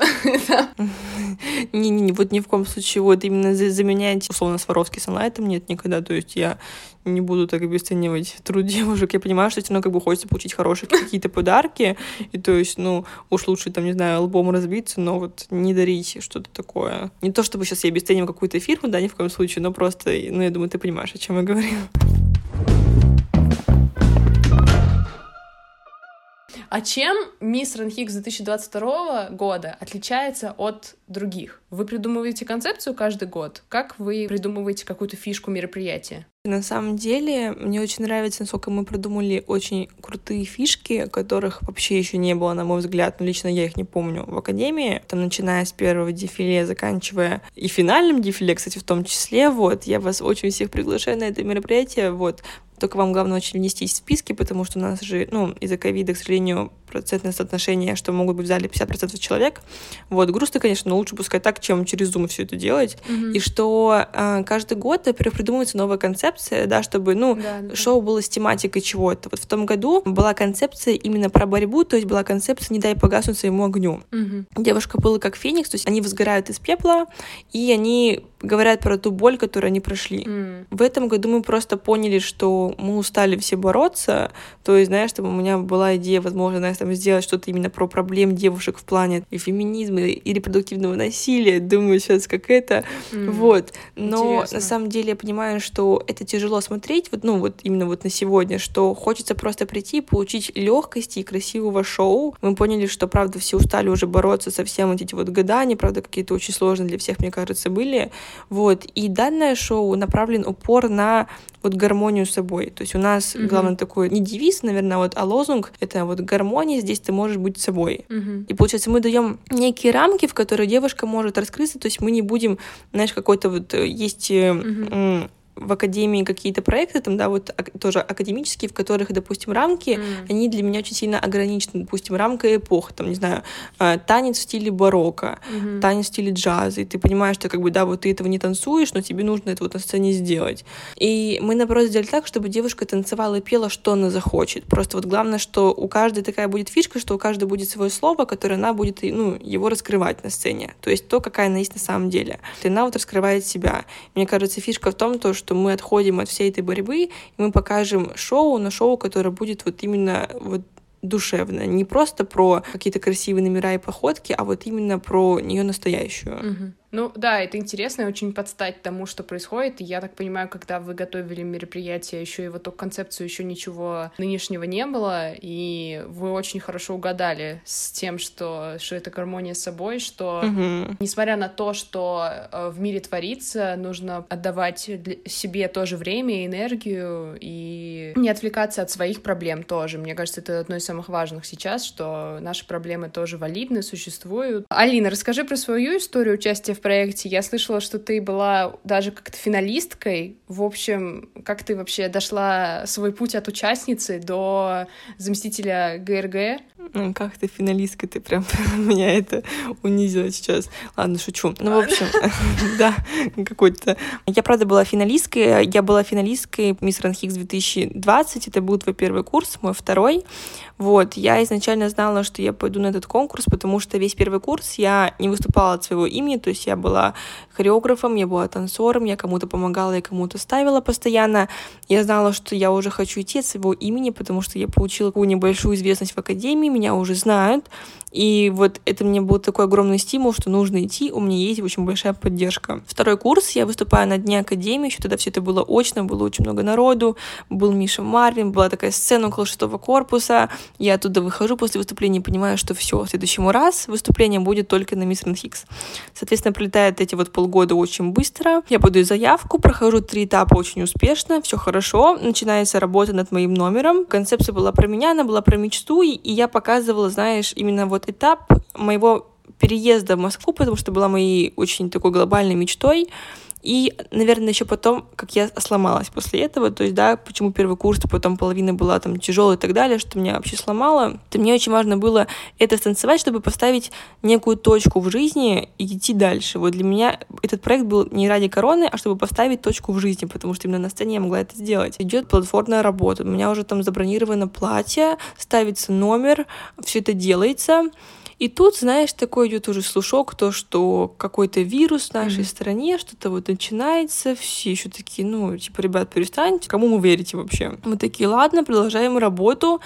Не-не-не, вот ни в коем случае, вот именно заменять условно Сваровски Sunlight'ом нет никогда, то есть я не буду так обесценивать труд девушек, я понимаю, что все равно как бы хочется получить хорошие какие-то подарки, и то есть, ну, уж лучше, там, не знаю, лбом разбиться, но вот не дарить что-то такое. Не то чтобы сейчас я обесцениваю какую-то фирму, да, ни в коем случае, но просто, ну, я думаю, ты понимаешь, о чем я говорила. А чем Мисс РАНХиГС две тысячи двадцать второго года отличается от других? Вы придумываете концепцию каждый год? Как вы придумываете какую-то фишку мероприятия? На самом деле, мне очень нравится, насколько мы придумали очень крутые фишки, которых вообще еще не было, на мой взгляд, но лично я их не помню в академии. Там, начиная с первого дефиле, заканчивая и финальным дефиле, кстати, в том числе, вот, я вас очень всех приглашаю на это мероприятие, вот. Только вам главное очень внестись в списки, потому что у нас же, ну, из-за ковида, к сожалению, процентное соотношение, что могут быть в зале пятьдесят процентов человек. Вот, грустно, конечно, но лучше пускай так, чем через Zoom все это делать. Mm-hmm. И что э, каждый год придумывается новая концепция, да, чтобы, ну, да, да. шоу было с тематикой чего-то. Вот в том году была концепция именно про борьбу, то есть была концепция «Не дай погаснуть своему огню». Mm-hmm. Девушка была как феникс, то есть они возгорают из пепла, и они говорят про ту боль, которую они прошли. Mm-hmm. В этом году мы просто поняли, что мы устали все бороться, то есть, знаешь, там у меня была идея, возможно, знаешь, там сделать что-то именно про проблемы девушек в плане и феминизма, и репродуктивного насилия, думаю, сейчас как это, mm-hmm. вот. Но интересно. На самом деле я понимаю, что это тяжело смотреть, вот, ну, вот именно вот на сегодня, что хочется просто прийти, получить легкости и красивого шоу. Мы поняли, что, правда, все устали уже бороться со всем вот эти вот гадания, правда, какие-то очень сложные для всех, мне кажется, были, вот. И данное шоу направлен упор на вот гармонию с собой. То есть у нас, mm-hmm. главное, такой не девиз, наверное, вот, а лозунг — это вот гармония, здесь ты можешь быть собой. Mm-hmm. И, получается, мы даем некие рамки, в которые девушка может раскрыться, то есть мы не будем, знаешь, какой-то вот есть... Mm-hmm. в академии какие-то проекты, там, да, вот а- тоже академические, в которых, допустим, рамки, mm. они для меня очень сильно ограничены. Допустим, рамка эпох, там, не знаю, э, танец в стиле барокко, mm-hmm. танец в стиле джаза, и ты понимаешь, что, как бы, да, вот ты этого не танцуешь, но тебе нужно это вот на сцене сделать. И мы, наоборот, сделали так, чтобы девушка танцевала и пела, что она захочет. Просто вот главное, что у каждой такая будет фишка, что у каждой будет свое слово, которое она будет, ну, его раскрывать на сцене. То есть то, какая она есть на самом деле. И она вот раскрывает себя. Мне кажется, фишка в том, то, что что мы отходим от всей этой борьбы, и мы покажем шоу, но шоу, которое будет вот именно вот душевно. Не просто про какие-то красивые номера и походки, а вот именно про нее настоящую. Угу. Ну да, это интересно, очень подстать тому, что происходит. И я так понимаю, когда вы готовили мероприятие, еще и вот эту концепцию, еще ничего нынешнего не было, и вы очень хорошо угадали с тем, что, что это гармония с собой, что угу. несмотря на то, что в мире творится, нужно отдавать себе тоже время и энергию, и не отвлекаться от своих проблем тоже. Мне кажется, это одно из самых важных сейчас, что наши проблемы тоже валидны, существуют. Алина, расскажи про свою историю участия в проекте. Я слышала, что ты была даже как-то финалисткой. В общем, как ты вообще дошла свой путь от участницы до заместителя ГРГ? Как ты финалистка, ты прям меня это унизила сейчас. Ладно, шучу. Ну, в общем, да, какой-то. Я, правда, была финалисткой. Я была финалисткой Мисс РАНХиГС две тысячи двадцать. Это был твой первый курс, мой второй. Вот, я изначально знала, что я пойду на этот конкурс, потому что весь первый курс я не выступала от своего имени, то есть я была хореографом, я была танцором, я кому-то помогала, я кому-то ставила постоянно. Я знала, что я уже хочу идти от своего имени, потому что я получила какую-то небольшую известность в академии, меня уже знают, и вот это мне был такой огромный стимул, что нужно идти, у меня есть очень большая поддержка. Второй курс, я выступаю на Дне Академии, еще тогда все это было очно, было очень много народу, был Миша Марвин, была такая сцена около шестого корпуса, я оттуда выхожу после выступления и понимаю, что все, в следующем раз выступление будет только на Мисс РАНХиГС. Соответственно, прилетают эти вот полгода очень быстро, я подаю заявку, прохожу три этапа очень успешно, все хорошо, начинается работа над моим номером, концепция была про меня, она была про мечту, и я показывала, знаешь, именно вот этап моего переезда в Москву, потому что была моей очень такой глобальной мечтой. И, наверное, еще потом, как я сломалась после этого, то есть, да, почему первый курс, потом половина была там тяжелой и так далее, что меня вообще сломало, то мне очень важно было это станцевать, чтобы поставить некую точку в жизни и идти дальше. Вот для меня этот проект был не ради короны, а чтобы поставить точку в жизни, потому что именно на сцене я могла это сделать. Идет платформная работа, у меня уже там забронировано платье, ставится номер, все это делается. И тут, знаешь, такой идет уже слушок, то, что какой-то вирус в нашей mm-hmm. стране, что-то вот начинается, все еще такие, ну, типа, ребят, перестаньте, кому вы верите вообще? Мы такие, ладно, продолжаем работу.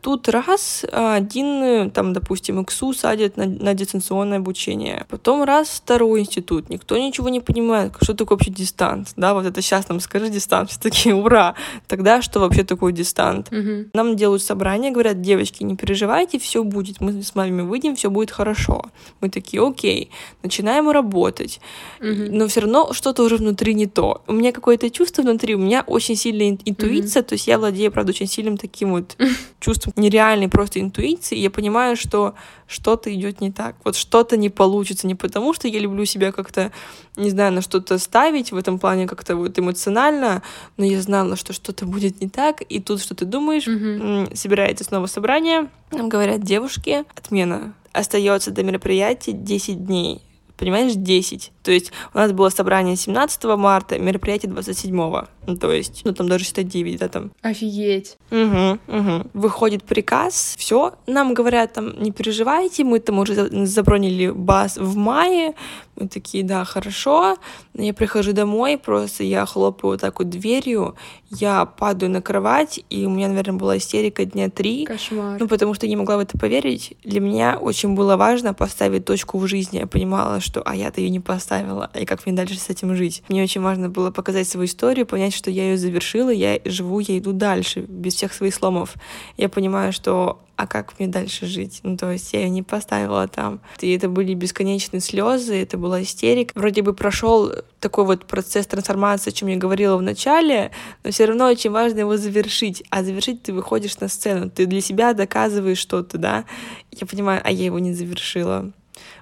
Тут раз, один, там, допустим, ИГСУ садят на, на дистанционное обучение, потом раз, второй институт, никто ничего не понимает, что такое вообще дистант, да, вот это сейчас нам скажи дистант, все такие, ура, тогда что вообще такое дистант? Угу. Нам делают собрание, говорят, девочки, не переживайте, все будет, мы с вами выйдем, все будет хорошо. Мы такие, окей, начинаем работать, угу. но все равно что-то уже внутри не то. У меня какое-то чувство внутри, у меня очень сильная интуиция, угу. то есть я владею, правда, очень сильным таким вот... чувством нереальной просто интуиции, я понимаю, что что-то идет не так, вот что-то не получится, не потому что я люблю себя как-то, не знаю, на что-то ставить, в этом плане как-то вот эмоционально, но я знала, что что-то будет не так, и тут что ты думаешь, mm-hmm. собирается снова собрание, нам говорят, девушки, отмена, остается до мероприятия десять дней, понимаешь, десять. То есть у нас было собрание семнадцатого марта, мероприятие двадцать седьмого. Ну, то есть, ну, там даже считать девять, да, там. Офигеть. Угу, угу. Выходит приказ, все, нам говорят, там, не переживайте, мы там уже забронили БАЗ в мае. Мы такие, да, хорошо. Я прихожу домой, просто я хлопаю вот так вот дверью, я падаю на кровать, и у меня, наверное, была истерика дня три. Кошмар. Ну, потому что я не могла в это поверить. Для меня очень было важно поставить точку в жизни. Я понимала, что, а я-то ее не поставила. И как мне дальше с этим жить. Мне очень важно было показать свою историю, понять, что я ее завершила, я живу, я иду дальше, без всех своих сломов. Я понимаю, что а как мне дальше жить? Ну, то есть я ее не поставила там. И это были бесконечные слезы, это была истерика. Вроде бы прошел такой вот процесс трансформации, о чем я говорила в начале, но все равно очень важно его завершить. А завершить ты выходишь на сцену, ты для себя доказываешь что-то, да? Я понимаю, а я его не завершила.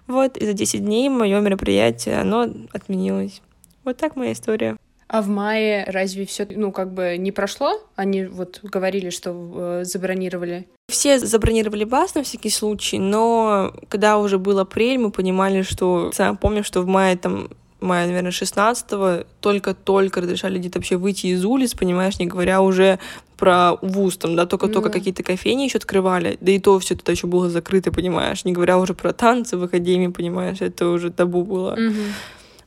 Вот, и за десять дней мое мероприятие, оно отменилось. Вот так моя история. А в мае разве все, ну, как бы не прошло? Они вот говорили, что э, забронировали. Все забронировали БАЗ на всякий случай, но когда уже был апрель, мы понимали, что... Сам помню, что в мае там... мая, наверное, шестнадцатого, только-только разрешали где-то вообще выйти из улиц, понимаешь, не говоря уже про вуз, там, да, только-только mm-hmm. какие-то кофейни еще открывали, да и то все тогда еще было закрыто, понимаешь, не говоря уже про танцы в академии, понимаешь, это уже табу было. Mm-hmm.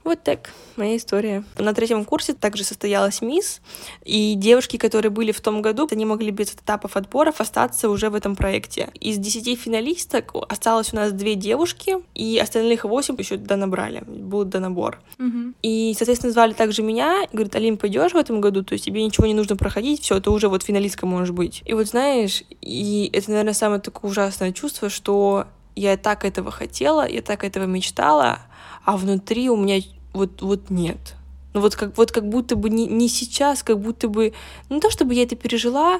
Вот так моя история. На третьем курсе также состоялась мисс, и девушки, которые были в том году, они могли без этапов отборов остаться уже в этом проекте. Из десяти финалисток осталось у нас две девушки, и остальных восемь еще донабрали, был донабор. Угу. И, соответственно, звали также меня, говорит, Алин, пойдешь в этом году, то есть тебе ничего не нужно проходить, все, ты уже вот финалистка можешь быть. И вот знаешь, и это, наверное, самое такое ужасное чувство, что я так этого хотела, я так этого мечтала, а внутри у меня вот, вот нет. Ну вот как, вот как будто бы не, не сейчас, как будто бы... Не то, чтобы я это пережила,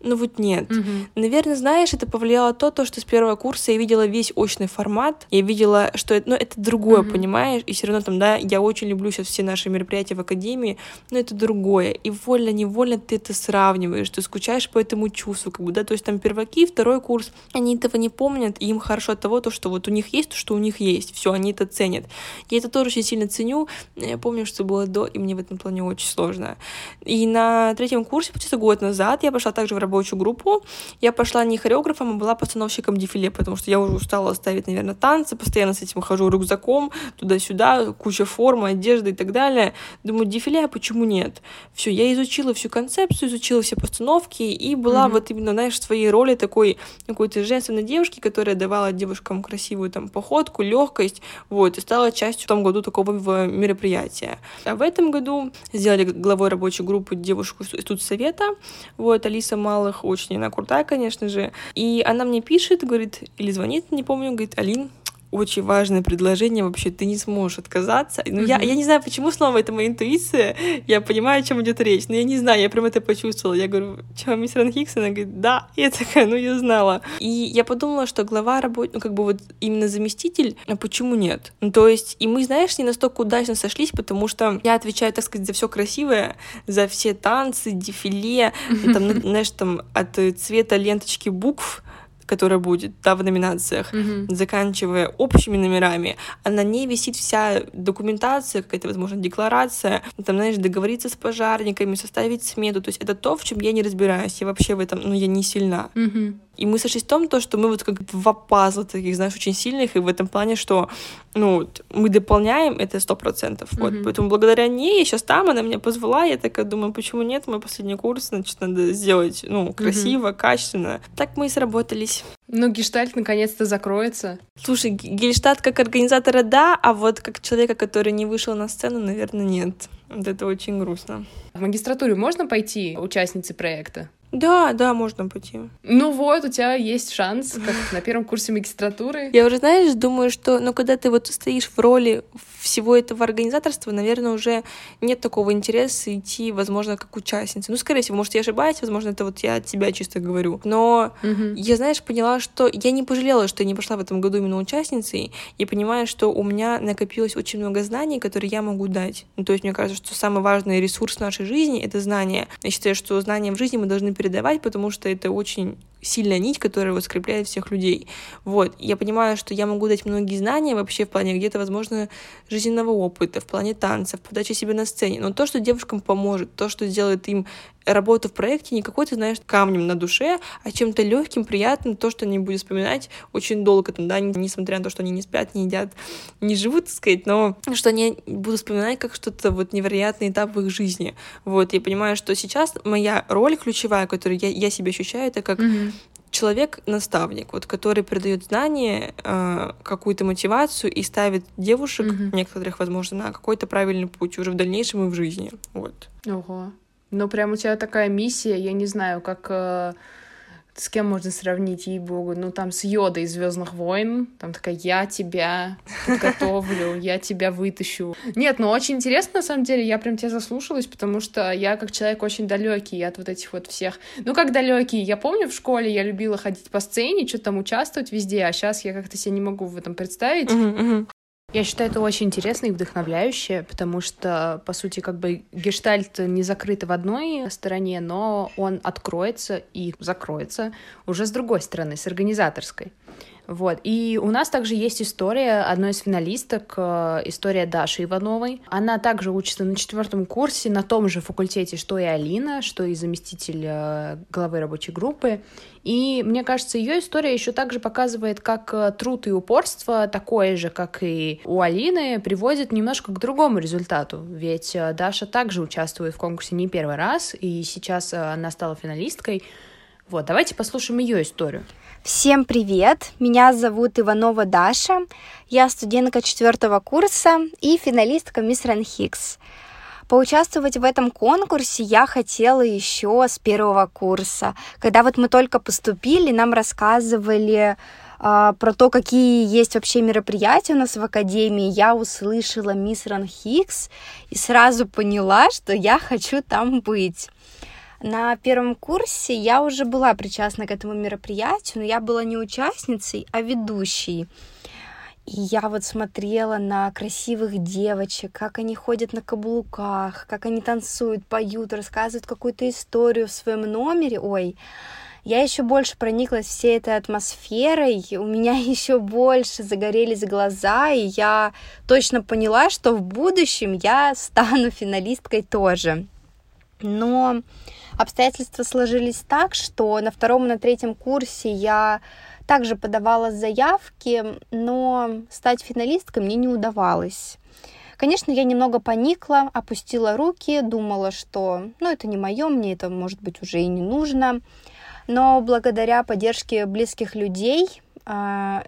Ну вот нет. Mm-hmm. Наверное, знаешь, это повлияло то, то, что с первого курса я видела весь очный формат. Я видела, что это, ну, это другое, mm-hmm. понимаешь? И все равно там, да, я очень люблю сейчас все наши мероприятия в академии, но это другое. И вольно-невольно ты это сравниваешь, ты скучаешь по этому чувству, как бы, да, то есть там перваки, второй курс, они этого не помнят, и им хорошо от того, то, что вот у них есть, то, что у них есть, все, они это ценят. Я это тоже очень сильно ценю, я помню, что было до, и мне в этом плане очень сложно. И на третьем курсе, получается, год назад я пошла также в рабочую группу. Я пошла не хореографом, а была постановщиком дефиле, потому что я уже устала ставить, наверное, танцы, постоянно с этим хожу рюкзаком, туда-сюда, куча формы, одежды и так далее. Думаю, дефиле, а почему нет? Все, я изучила всю концепцию, изучила все постановки и была mm-hmm. вот именно, знаешь, в своей роли такой какой-то женственной девушки, которая давала девушкам красивую там походку, легкость, вот, и стала частью в том году такого мероприятия. А в этом году сделали главой рабочей группы девушку из Тутсовета, вот, Алиса Малышева, очень она крутая, конечно же. И она мне пишет, говорит, или звонит, не помню, говорит, Алин, очень важное предложение, вообще ты не сможешь отказаться. Ну, mm-hmm. я, я не знаю, почему, снова это моя интуиция, я понимаю, о чем идет речь, но я не знаю, я прям это почувствовала. Я говорю, что, мисс РАНХиГС? Она говорит, да. И я такая, ну, я знала. И я подумала, что глава работы, ну, как бы вот именно заместитель, а почему нет? Ну, то есть, и мы, знаешь, не настолько удачно сошлись, потому что я отвечаю, так сказать, за все красивое, за все танцы, дефиле, mm-hmm. там, знаешь, там, от цвета ленточки букв, которая будет, да, в номинациях, mm-hmm. заканчивая общими номерами, а на ней висит вся документация, какая-то, возможно, декларация, там, знаешь, договориться с пожарниками, составить смету, то есть это то, в чем я не разбираюсь, я вообще в этом, ну, я не сильна. Mm-hmm. И мы сошлись в том, то, что мы вот как два пазла таких, знаешь, очень сильных, и в этом плане, что, ну, мы дополняем это сто процентов, вот, mm-hmm. поэтому благодаря ней я сейчас там, она меня позвала, я такая думаю, почему нет, мой последний курс, значит, надо сделать, ну, красиво, mm-hmm. качественно. Так мы и сработались. Ну, гештальт наконец-то закроется. Слушай, гештальт как организатора, да, а вот как человека, который не вышел на сцену, наверное, нет. Вот это очень грустно. В магистратуре можно пойти участницей проекта? Да, да, можно пойти. Ну вот, у тебя есть шанс, как на первом курсе магистратуры. Я уже, знаешь, думаю, что, ну, когда ты вот стоишь в роли всего этого организаторства, наверное, уже нет такого интереса идти, возможно, как участница. Ну, скорее всего, может, я ошибаюсь, возможно, это вот я от себя чисто говорю. Но угу. я, знаешь, поняла, что я не пожалела, что я не пошла в этом году именно участницей, и понимаю, что у меня накопилось очень много знаний, которые я могу дать. Ну, то есть, мне кажется, что самый важный ресурс нашей жизни — это знания. Я считаю, что знания в жизни мы должны передавать, потому что это очень сильная нить, которая вот скрепляет всех людей. Вот. Я понимаю, что я могу дать многие знания вообще в плане где-то, возможно, жизненного опыта, в плане танцев, подачи себя на сцене. Но то, что девушкам поможет, то, что сделает им работу в проекте, не какой-то, знаешь, камнем на душе, а чем-то легким, приятным, то, что они будут вспоминать очень долго, там, да, несмотря на то, что они не спят, не едят, не живут, так сказать, но что они будут вспоминать как что-то вот невероятный этап в их жизни. Вот. Я понимаю, что сейчас моя роль ключевая, которую я, я себя ощущаю, это как mm-hmm. человек-наставник, вот, который передает знания, э, какую-то мотивацию и ставит девушек, mm-hmm. некоторых, возможно, на какой-то правильный путь уже в дальнейшем и в жизни. Вот. Ого. Ну, прям у тебя такая миссия, я не знаю, как... Э... С кем можно сравнить, ей-богу? Ну, там, с Йодой из «Звездных войн». Там такая, я тебя подготовлю, я тебя вытащу. Нет, ну, очень интересно, на самом деле. Я прям тебя заслушалась, потому что я, как человек, очень далекий от вот этих вот всех... Ну, как далекий. Я помню, в школе я любила ходить по сцене, что-то там участвовать везде, а сейчас я как-то себя не могу в этом представить. Uh-huh, uh-huh. Я считаю, это очень интересно и вдохновляюще, потому что, по сути, как бы гештальт не закрыт в одной стороне, но он откроется и закроется уже с другой стороны, с организаторской. Вот. И у нас также есть история одной из финалисток, история Даши Ивановой. Она также учится на четвертом курсе, на том же факультете, что и Алина, что и заместитель главы рабочей группы. И, мне кажется, ее история еще также показывает, как труд и упорство, такое же, как и у Алины, приводит немножко к другому результату. Ведь Даша также участвует в конкурсе не первый раз, и сейчас она стала финалисткой. Вот, давайте послушаем ее историю. Всем привет! Меня зовут Иванова Даша. Я студентка четвертого курса и финалистка Мисс РАНХиГС. Поучаствовать в этом конкурсе я хотела еще с первого курса. Когда вот мы только поступили, нам рассказывали э, про то, какие есть вообще мероприятия у нас в академии. Я услышала Мисс РАНХиГС и сразу поняла, что я хочу там быть. На первом курсе я уже была причастна к этому мероприятию, но я была не участницей, а ведущей. И я вот смотрела на красивых девочек, как они ходят на каблуках, как они танцуют, поют, рассказывают какую-то историю в своем номере. Ой, я еще больше прониклась всей этой атмосферой, у меня еще больше загорелись глаза, и я точно поняла, что в будущем я стану финалисткой тоже. Но обстоятельства сложились так, что на втором и на третьем курсе я также подавала заявки, но стать финалисткой мне не удавалось. Конечно, я немного поникла, опустила руки, думала, что ну, это не мое, мне это, может быть, уже и не нужно. Но благодаря поддержке близких людей я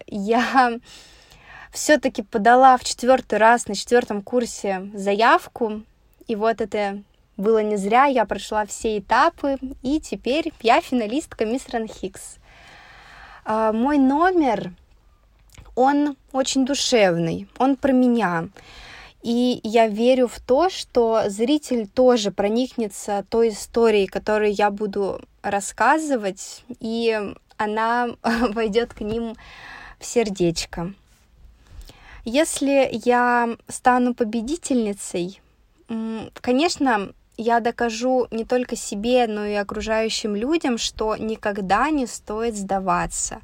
все-таки подала в четвертый раз на четвертом курсе заявку, и вот это... Было не зря, я прошла все этапы, и теперь я финалистка Мисс РАНХиГС. Мой номер, он очень душевный, он про меня. И я верю в то, что зритель тоже проникнется той историей, которую я буду рассказывать, и она войдет к ним в сердечко. Если я стану победительницей, конечно, я докажу не только себе, но и окружающим людям, что никогда не стоит сдаваться,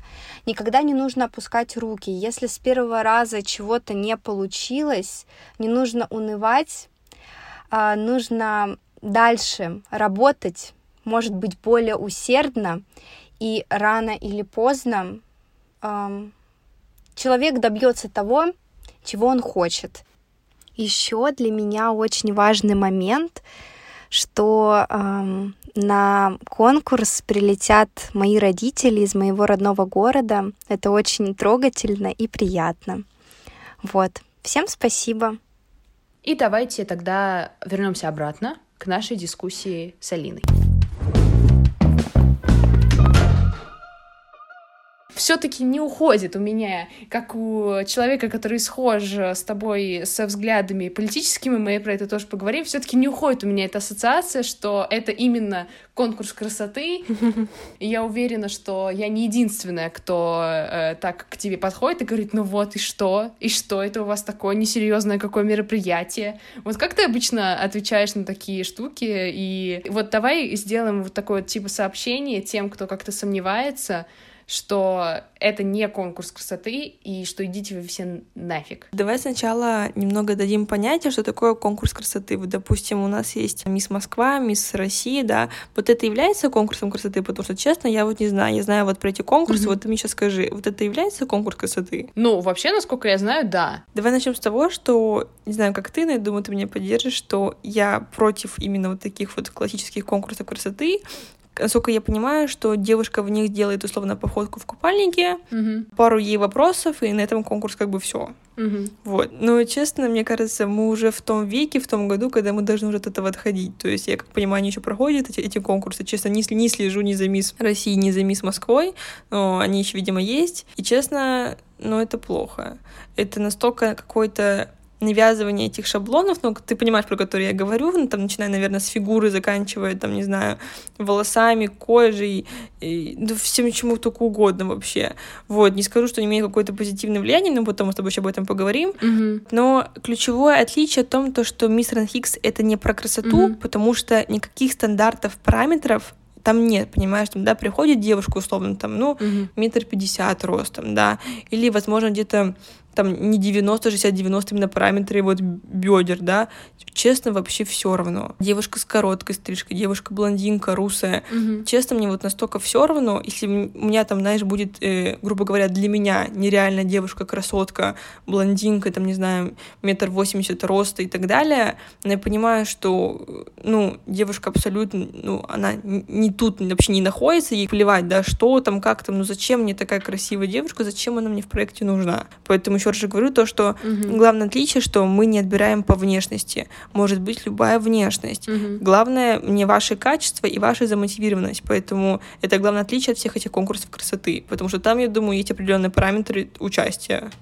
никогда не нужно опускать руки. Если с первого раза чего-то не получилось, не нужно унывать, нужно дальше работать, может быть, более усердно, и рано или поздно человек добьется того, чего он хочет. Еще для меня очень важный момент, что э, на конкурс прилетят мои родители из моего родного города. Это очень трогательно и приятно. Вот. Всем спасибо. И давайте тогда вернемся обратно к нашей дискуссии с Алиной. Все-таки не уходит у меня, как у человека, который схож с тобой со взглядами политическими, мы про это тоже поговорим, все-таки не уходит у меня эта ассоциация, что это именно конкурс красоты. И я уверена, что я не единственная, кто э, так к тебе подходит и говорит, ну вот, и что? И что это у вас такое несерьезное какое мероприятие? Вот как ты обычно отвечаешь на такие штуки? И вот давай сделаем вот такое вот типа сообщение тем, кто как-то сомневается, что это не конкурс красоты, и что идите вы все нафиг. Давай сначала немного дадим понятие, что такое конкурс красоты. Вот, допустим, у нас есть Мисс Москва, Мисс Россия, да. Вот это является конкурсом красоты? Потому что, честно, я вот не знаю. Я знаю вот про эти конкурсы. Mm-hmm. Вот ты мне сейчас скажи, вот это является конкурс красоты? Ну, вообще, насколько я знаю, да. Давай начнем с того, что, не знаю, как ты, но я думаю, ты меня поддержишь, что я против именно вот таких вот классических конкурсов красоты. Насколько я понимаю, что девушка в них делает условно походку в купальнике, mm-hmm. пару ей вопросов, и на этом конкурс как бы все. Mm-hmm. Вот. Но, честно, мне кажется, мы уже в том веке, в том году, когда мы должны уже от этого отходить. То есть, я как понимаю, они еще проходят эти, эти конкурсы. Честно, не, не слежу ни за Мисс Россией, ни за Мисс Москвой, но они еще, видимо, есть. И, честно, ну, это плохо. Это настолько какой-то... навязывание этих шаблонов, ну, ты понимаешь, про которые я говорю, ну, там, начиная, наверное, с фигуры, заканчивая, там, не знаю, волосами, кожей, и, ну, всем чему только угодно вообще. Вот, не скажу, что не имеет какое-то позитивное влияние, но потом мы с тобой еще об этом поговорим, mm-hmm. но ключевое отличие в том, то, что Мисс РАНХиГС — это не про красоту, mm-hmm. потому что никаких стандартов, параметров там нет, понимаешь, там, да, приходит девушка, условно, там, ну, mm-hmm. метр пятьдесят ростом, да, или, возможно, где-то там не девяносто, шестьдесят, девяносто именно параметры вот бедер, да, честно, вообще все равно. Девушка с короткой стрижкой, девушка-блондинка, русая. Угу. Честно, мне вот настолько все равно, если у меня там, знаешь, будет, э, грубо говоря, для меня нереально девушка-красотка, блондинка, там, не знаю, метр восемьдесят роста и так далее, но я понимаю, что, ну, девушка абсолютно, ну, она не тут вообще не находится, ей плевать, да, что там, как там, ну, зачем мне такая красивая девушка, зачем она мне в проекте нужна? Поэтому еще Еще раз говорю то, что uh-huh. главное отличие, что мы не отбираем по внешности. Может быть любая внешность. Uh-huh. Главное не ваши качества и ваша замотивированность. Поэтому это главное отличие от всех этих конкурсов красоты. Потому что там, я думаю, есть определенные параметры участия.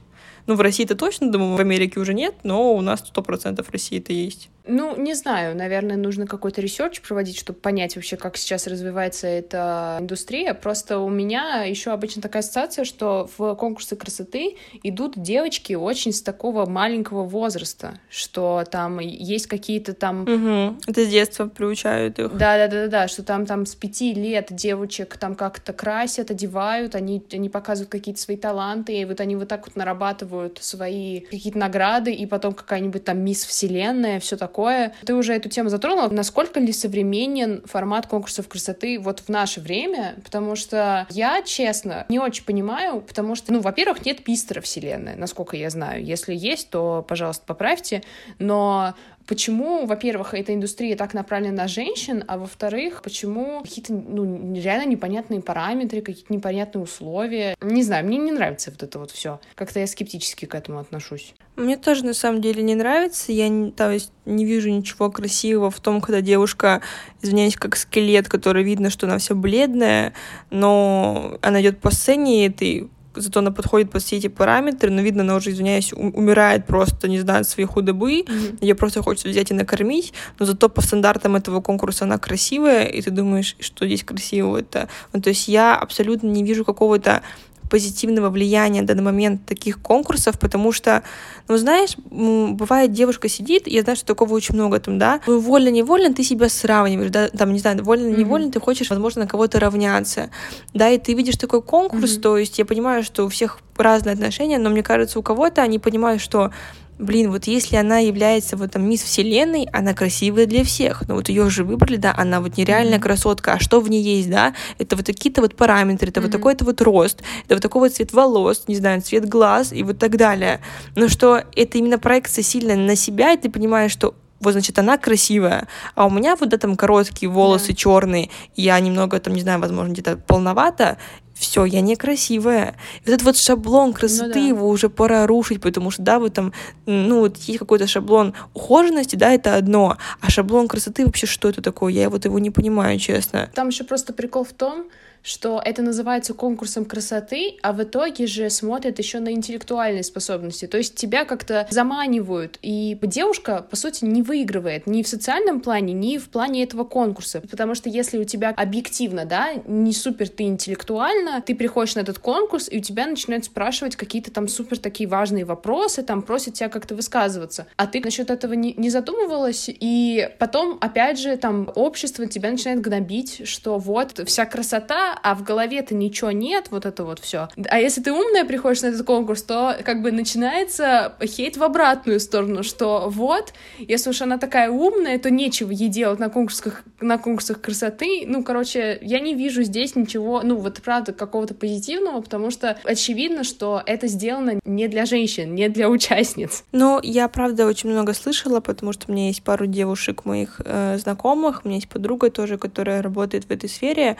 Ну, в России-то точно, думаю, в Америке уже нет, но у нас сто процентов в России-то есть. Ну, не знаю, наверное, нужно какой-то ресерч проводить, чтобы понять вообще, как сейчас развивается эта индустрия. Просто у меня еще обычно такая ассоциация, что в конкурсы красоты идут девочки очень с такого маленького возраста, что там есть какие-то там... Угу. Это с детства приучают их. Да-да-да, что там, там с пяти лет девочек там как-то красят, одевают, они, они показывают какие-то свои таланты, и вот они вот так вот нарабатывают свои какие-то награды, и потом какая-нибудь там мисс вселенная, все такое. Такое. Ты уже эту тему затронула. Насколько ли современен формат конкурсов красоты вот в наше время? Потому что я, честно, не очень понимаю, потому что, ну, во-первых, нет пистера вселенной, насколько я знаю. Если есть, то, пожалуйста, поправьте. Но почему, во-первых, эта индустрия так направлена на женщин, а во-вторых, почему какие-то, ну, реально непонятные параметры, какие-то непонятные условия. Не знаю, мне не нравится вот это вот все. Как-то я скептически к этому отношусь. Мне тоже, на самом деле, не нравится. Я не, то есть, не вижу ничего красивого в том, когда девушка, извиняюсь, как скелет, который видно, что она вся бледная, но она идет по сцене, и ты... зато она подходит под все эти параметры, но видно, она уже, извиняюсь, умирает просто, не знаю, от своей худобы, mm-hmm. ее просто хочется взять и накормить, но зато по стандартам этого конкурса она красивая, и ты думаешь, что здесь красивого-то? Ну, то есть я абсолютно не вижу какого-то позитивного влияния на данный момент таких конкурсов, потому что, ну, знаешь, бывает, девушка сидит, я знаю, что такого очень много там, да, ну, вольно-невольно ты себя сравниваешь, да, там, не знаю, вольно-невольно mm-hmm. ты хочешь, возможно, на кого-то равняться, да, и ты видишь такой конкурс, mm-hmm. то есть я понимаю, что у всех разные отношения, но мне кажется, у кого-то они понимают, что блин, вот если она является вот там мисс вселенной, она красивая для всех, но вот ее же выбрали, да, она вот нереальная mm-hmm. красотка, а что в ней есть, да, это вот такие-то вот параметры, это mm-hmm. вот такой-то вот рост, это вот такой вот цвет волос, не знаю, цвет глаз и вот так далее, но что это именно проекция сильно на себя, и ты понимаешь, что вот, значит, она красивая, а у меня вот, да, там короткие волосы, yeah. черные, я немного там, не знаю, возможно, где-то полновата, все, я некрасивая. Этот вот шаблон красоты, ну, да. его уже пора рушить, потому что, да, вот там, ну, вот есть какой-то шаблон ухоженности, да, это одно, а шаблон красоты вообще что это такое? Я вот его не понимаю, честно. Там еще просто прикол в том, что это называется конкурсом красоты, а в итоге же смотрят еще на интеллектуальные способности, то есть тебя как-то заманивают, и девушка, по сути, не выигрывает ни в социальном плане, ни в плане этого конкурса, потому что если у тебя объективно, да, не супер ты интеллектуально, ты приходишь на этот конкурс, и у тебя начинают спрашивать какие-то там супер такие важные вопросы, там просят тебя как-то высказываться, а ты насчет этого не, не задумывалась, и потом, опять же, там общество тебя начинает гнобить, что вот вся красота, а в голове-то ничего нет, вот это вот все. А если ты умная приходишь на этот конкурс, то как бы начинается хейт в обратную сторону, что вот, если уж она такая умная, то нечего ей делать на конкурсах, на конкурсах красоты. Ну, короче, я не вижу здесь ничего, ну, вот правда, какого-то позитивного, потому что очевидно, что это сделано не для женщин, не для участниц. Ну, я, правда, очень много слышала, потому что у меня есть пару девушек моих э, знакомых, у меня есть подруга тоже, которая работает в этой сфере,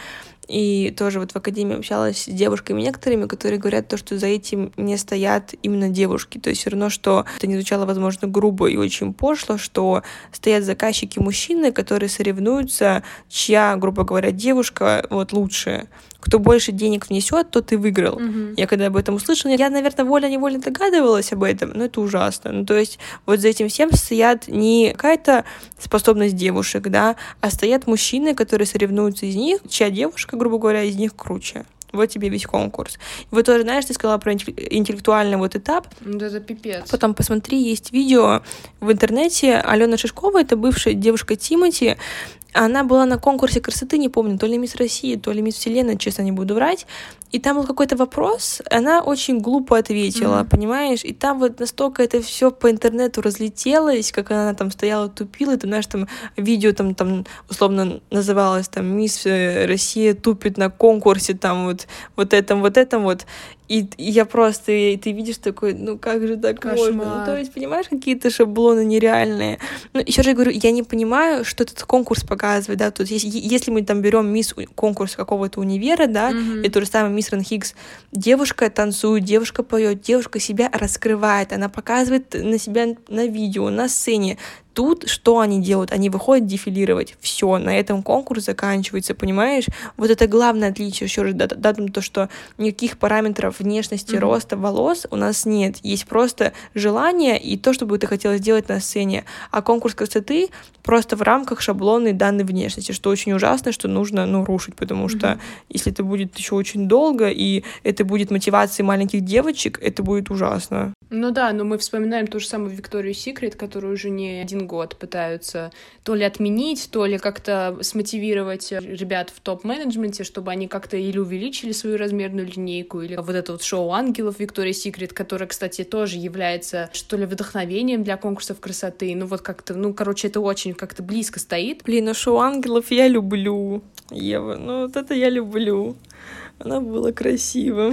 и тоже вот в академии общалась с девушками некоторыми, которые говорят то, что за этим не стоят именно девушки. То есть все равно, что это не звучало, возможно, грубо и очень пошло, что стоят заказчики-мужчины, которые соревнуются, чья, грубо говоря, девушка вот лучше. Кто больше денег внесет, тот и выиграл. Mm-hmm. Я когда об этом услышала, я, наверное, вольно-невольно догадывалась об этом, но это ужасно. Ну, то есть вот за этим всем стоят не какая-то способность девушек, да, а стоят мужчины, которые соревнуются из них, чья девушка, грубо говоря, из них круче. Вот тебе весь конкурс. И вот тоже, знаешь, ты сказала про интеллектуальный вот этап. Да это пипец. Потом посмотри, есть видео в интернете. Алена Шишкова, это бывшая девушка Тимати, она была на конкурсе красоты, не помню, то ли Мисс России, то ли Мисс Вселенная, честно, не буду врать. И там был какой-то вопрос, она очень глупо ответила, mm-hmm. понимаешь? И там вот настолько это все по интернету разлетелось, как она там стояла, тупила, ты знаешь, там видео там, там условно называлось там «Мисс Россия тупит на конкурсе», там вот, вот этом, вот этом вот. И, и я просто, и ты видишь такой, ну как же так Кошмар. Можно? Ну, то есть, понимаешь, какие-то шаблоны нереальные. Ну, еще раз говорю, я не понимаю, что этот конкурс показывает, да, тут есть, если мы там берем мисс конкурс какого-то универа, да, mm-hmm. и то же самое мисс РАНХиГС, девушка танцует, девушка поет, девушка себя раскрывает, она показывает на себя на видео, на сцене. Тут что они делают? Они выходят дефилировать. Все, на этом конкурс заканчивается, понимаешь? Вот это главное отличие, еще раз, да, да, то, что никаких параметров внешности, mm-hmm. роста, волос у нас нет. Есть просто желание и то, что бы ты хотела сделать на сцене. А конкурс красоты просто в рамках шаблонной данной внешности, что очень ужасно, что нужно, ну, рушить, потому mm-hmm. что если это будет еще очень долго, и это будет мотивацией маленьких девочек, это будет ужасно. Ну да, но мы вспоминаем ту же самую Victoria's Secret, которую уже не один год пытаются то ли отменить, то ли как-то смотивировать ребят в топ-менеджменте, чтобы они как-то или увеличили свою размерную линейку, или вот это вот шоу ангелов Victoria's Secret, которое, кстати, тоже является что ли вдохновением для конкурсов красоты. Ну вот как-то, ну короче, это очень как-то близко стоит. Блин, ну шоу ангелов я люблю, Ева, ну вот это я люблю. Оно было красиво.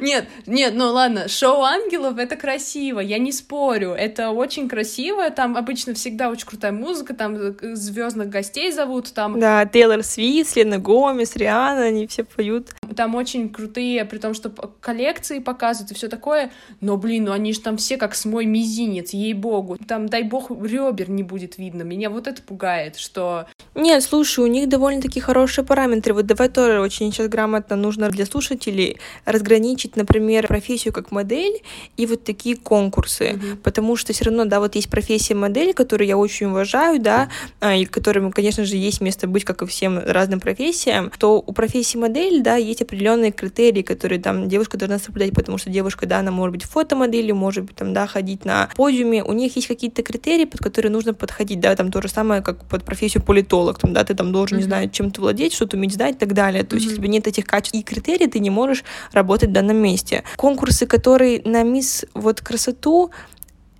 Нет, нет, ну ладно, шоу ангелов — это красиво, я не спорю, это очень красиво, там обычно всегда очень крутая музыка, там звездных гостей зовут, там... Да, Тейлор Свифт, Гомес, Риана, они все поют. Там очень крутые, при том, что коллекции показывают и все такое, но, блин, ну они же там все как с мой мизинец, ей-богу, там, дай бог, ребер не будет видно, меня вот это пугает, что... Нет, слушай, у них довольно-таки хорошие параметры, вот давай тоже очень сейчас грамотно нужно для слушателей разграничить, например, профессию как модель и вот такие конкурсы, mm-hmm. потому что все равно, да, вот есть профессия модель, которую я очень уважаю, да, и которым, конечно же, есть место быть, как и всем разным профессиям, то у профессии модель, да, есть определенные критерии, которые там девушка должна соблюдать, потому что девушка, да, она может быть фотомоделью, может быть, там, да, ходить на подиуме, у них есть какие-то критерии, под которые нужно подходить, да, там то же самое, как под профессию политолог, там, да, ты там должен, mm-hmm. не знаю, чем-то владеть, что-то уметь знать и так далее, то mm-hmm. есть, если бы нет этих качеств и критерий, ты не можешь работать в данном месте. Конкурсы, которые на мисс вот красоту,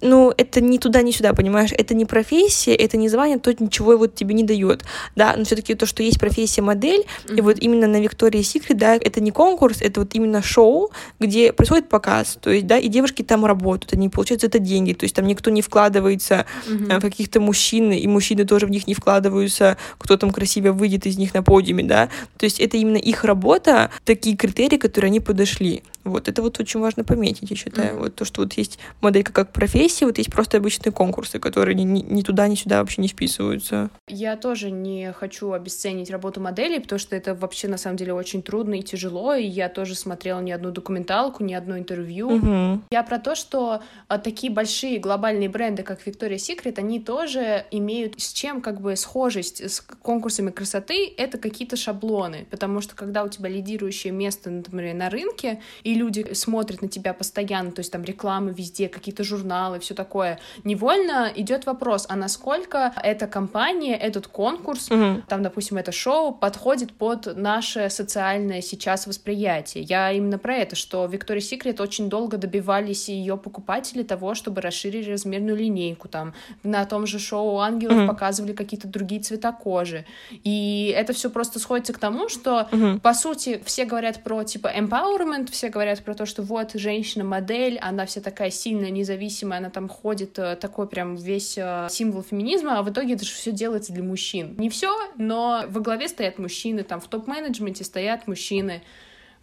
ну, это ни туда, ни сюда, понимаешь? Это не профессия, это не звание, то ничего вот тебе не дает, да, но все-таки то, что есть профессия модель, mm-hmm. и вот именно на Victoria's Secret, да, это не конкурс, это вот именно шоу, где происходит показ, то есть, да, и девушки там работают, они получают за это деньги, то есть там никто не вкладывается mm-hmm. в каких-то мужчин, и мужчины тоже в них не вкладываются, кто там красиво выйдет из них на подиуме, да, то есть это именно их работа, такие критерии, которые они подошли. Вот, это вот очень важно пометить, я считаю, mm-hmm. вот то, что вот есть моделька как профессия, вот есть просто обычные конкурсы, которые ни, ни туда, ни сюда вообще не списываются. Я тоже не хочу обесценить работу моделей, потому что это вообще, на самом деле, очень трудно и тяжело, и я тоже смотрела ни одну документалку, ни одно интервью. Mm-hmm. Я про то, что такие большие глобальные бренды, как Victoria's Secret, они тоже имеют с чем, как бы, схожесть с конкурсами красоты, это какие-то шаблоны, потому что, когда у тебя лидирующее место, например, на рынке, и люди смотрят на тебя постоянно, то есть там реклама везде, какие-то журналы, все такое. Невольно идет вопрос, а насколько эта компания, этот конкурс, mm-hmm. там, допустим, это шоу, подходит под наше социальное сейчас восприятие. Я именно про это, что Victoria's Secret очень долго добивались ее покупатели того, чтобы расширили размерную линейку. Там на том же шоу ангелов mm-hmm. показывали какие-то другие цвета кожи. И это все просто сходится к тому, что, mm-hmm. по сути, все говорят про, типа, empowerment, все говорят про то, что вот женщина-модель, она вся такая сильная, независимая, она там ходит, такой прям весь символ феминизма, а в итоге это же все делается для мужчин. Не все, но во главе стоят мужчины, там в топ-менеджменте стоят мужчины.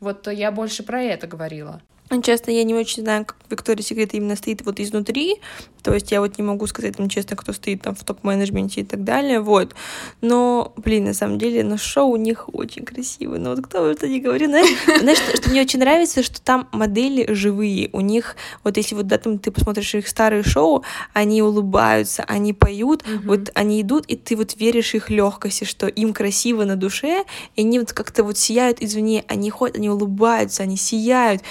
Вот я больше про это говорила. Честно, я не очень знаю, как Victoria's Secret именно стоит вот изнутри, то есть я вот не могу сказать там честно, кто стоит там в топ-менеджменте и так далее, вот, но, блин, на самом деле, на шоу у них очень красиво, но вот кто бы это ни говорил, знаешь, что мне очень нравится, что там модели живые, у них, вот если вот, да, там ты посмотришь их старые шоу, они улыбаются, они поют, вот они идут, и ты вот веришь их легкости, что им красиво на душе, и они вот как-то вот сияют извне, они ходят, они улыбаются, они сияют,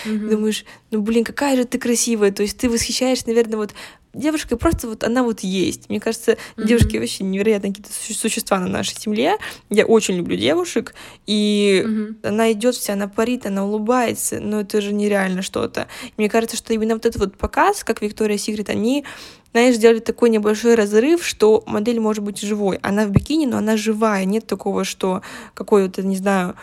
думаешь, ну, блин, какая же ты красивая, то есть ты восхищаешься, наверное, вот девушкой, просто вот она вот есть. Мне кажется, mm-hmm. девушки вообще невероятные какие-то существа на нашей земле. Я очень люблю девушек, и mm-hmm. она идет вся, она парит, она улыбается, но это же нереально что-то. Мне кажется, что именно вот этот вот показ, как Victoria's Secret, они... знаешь, сделали такой небольшой разрыв, что модель может быть живой. Она в бикини, но она живая. Нет такого, что какой-то, не знаю,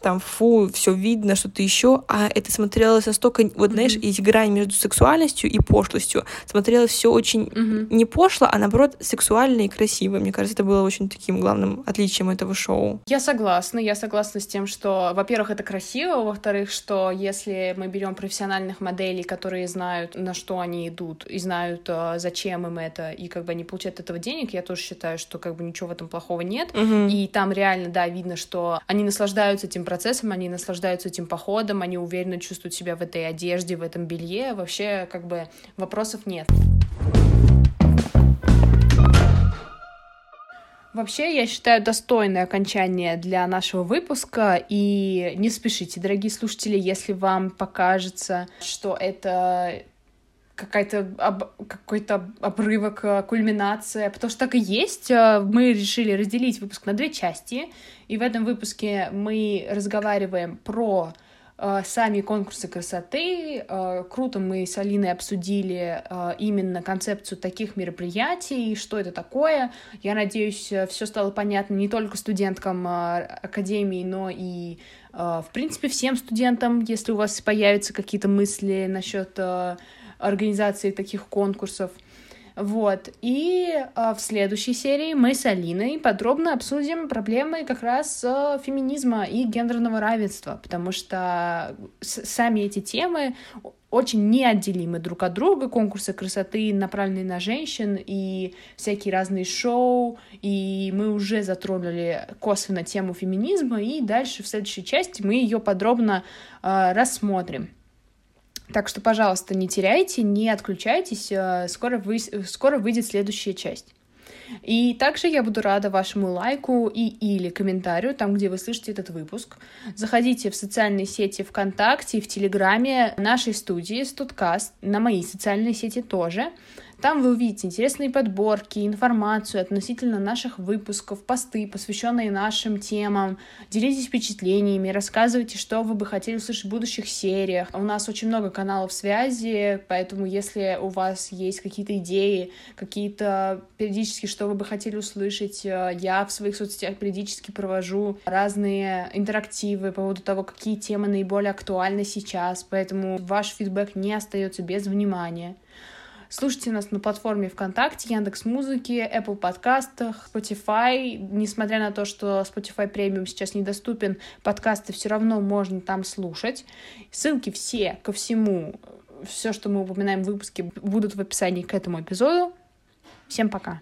там, фу, все видно, что-то еще, а это смотрелось настолько, вот, знаешь, mm-hmm. есть грань между сексуальностью и пошлостью. Смотрелось все очень mm-hmm. не пошло, а наоборот сексуально и красиво. Мне кажется, это было очень таким главным отличием этого шоу. Я согласна, я согласна с тем, что, во-первых, это красиво, во-вторых, что если мы берем профессиональных моделей, которые знают, на что они идут, и знают, зачем им это, и как бы они получают от этого денег, я тоже считаю, что как бы ничего в этом плохого нет, mm-hmm. и там реально, да, видно, что они наслаждаются этим процессом, они наслаждаются этим походом, они уверенно чувствуют себя в этой одежде, в этом белье, вообще как бы вопросов нет. Вообще, я считаю, достойное окончание для нашего выпуска, и не спешите, дорогие слушатели, если вам покажется, что это... Какая-то об... какой-то обрывок, кульминация, потому что так и есть. Мы решили разделить выпуск на две части, и в этом выпуске мы разговариваем про э, сами конкурсы красоты. Э, круто мы с Алиной обсудили э, именно концепцию таких мероприятий, что это такое. Я надеюсь, все стало понятно не только студенткам э, академии, но и, э, в принципе, всем студентам, если у вас появятся какие-то мысли насчет... Э, организации таких конкурсов. Вот. И э, в следующей серии мы с Алиной подробно обсудим проблемы как раз э, феминизма и гендерного равенства, потому что с- сами эти темы очень неотделимы друг от друга. Конкурсы красоты направлены на женщин и всякие разные шоу, и мы уже затронули косвенно тему феминизма, и дальше в следующей части мы ее подробно э, рассмотрим. Так что, пожалуйста, не теряйте, не отключайтесь, скоро, вы... скоро выйдет следующая часть. И также я буду рада вашему лайку и или комментарию, там, где вы слышите этот выпуск. Заходите в социальные сети ВКонтакте, в Телеграме нашей студии Студкаст, на мои социальные сети тоже. Там вы увидите интересные подборки, информацию относительно наших выпусков, посты, посвященные нашим темам. Делитесь впечатлениями, рассказывайте, что вы бы хотели услышать в будущих сериях. У нас очень много каналов связи, поэтому если у вас есть какие-то идеи, какие-то периодически, что вы бы хотели услышать, я в своих соцсетях периодически провожу разные интерактивы по поводу того, какие темы наиболее актуальны сейчас, поэтому ваш фидбэк не остается без внимания. Слушайте нас на платформе ВКонтакте, Яндекс.Музыке, Apple подкастах, Spotify. Несмотря на то, что Spotify премиум сейчас недоступен, подкасты все равно можно там слушать. Ссылки все ко всему, все, что мы упоминаем в выпуске, будут в описании к этому эпизоду. Всем пока!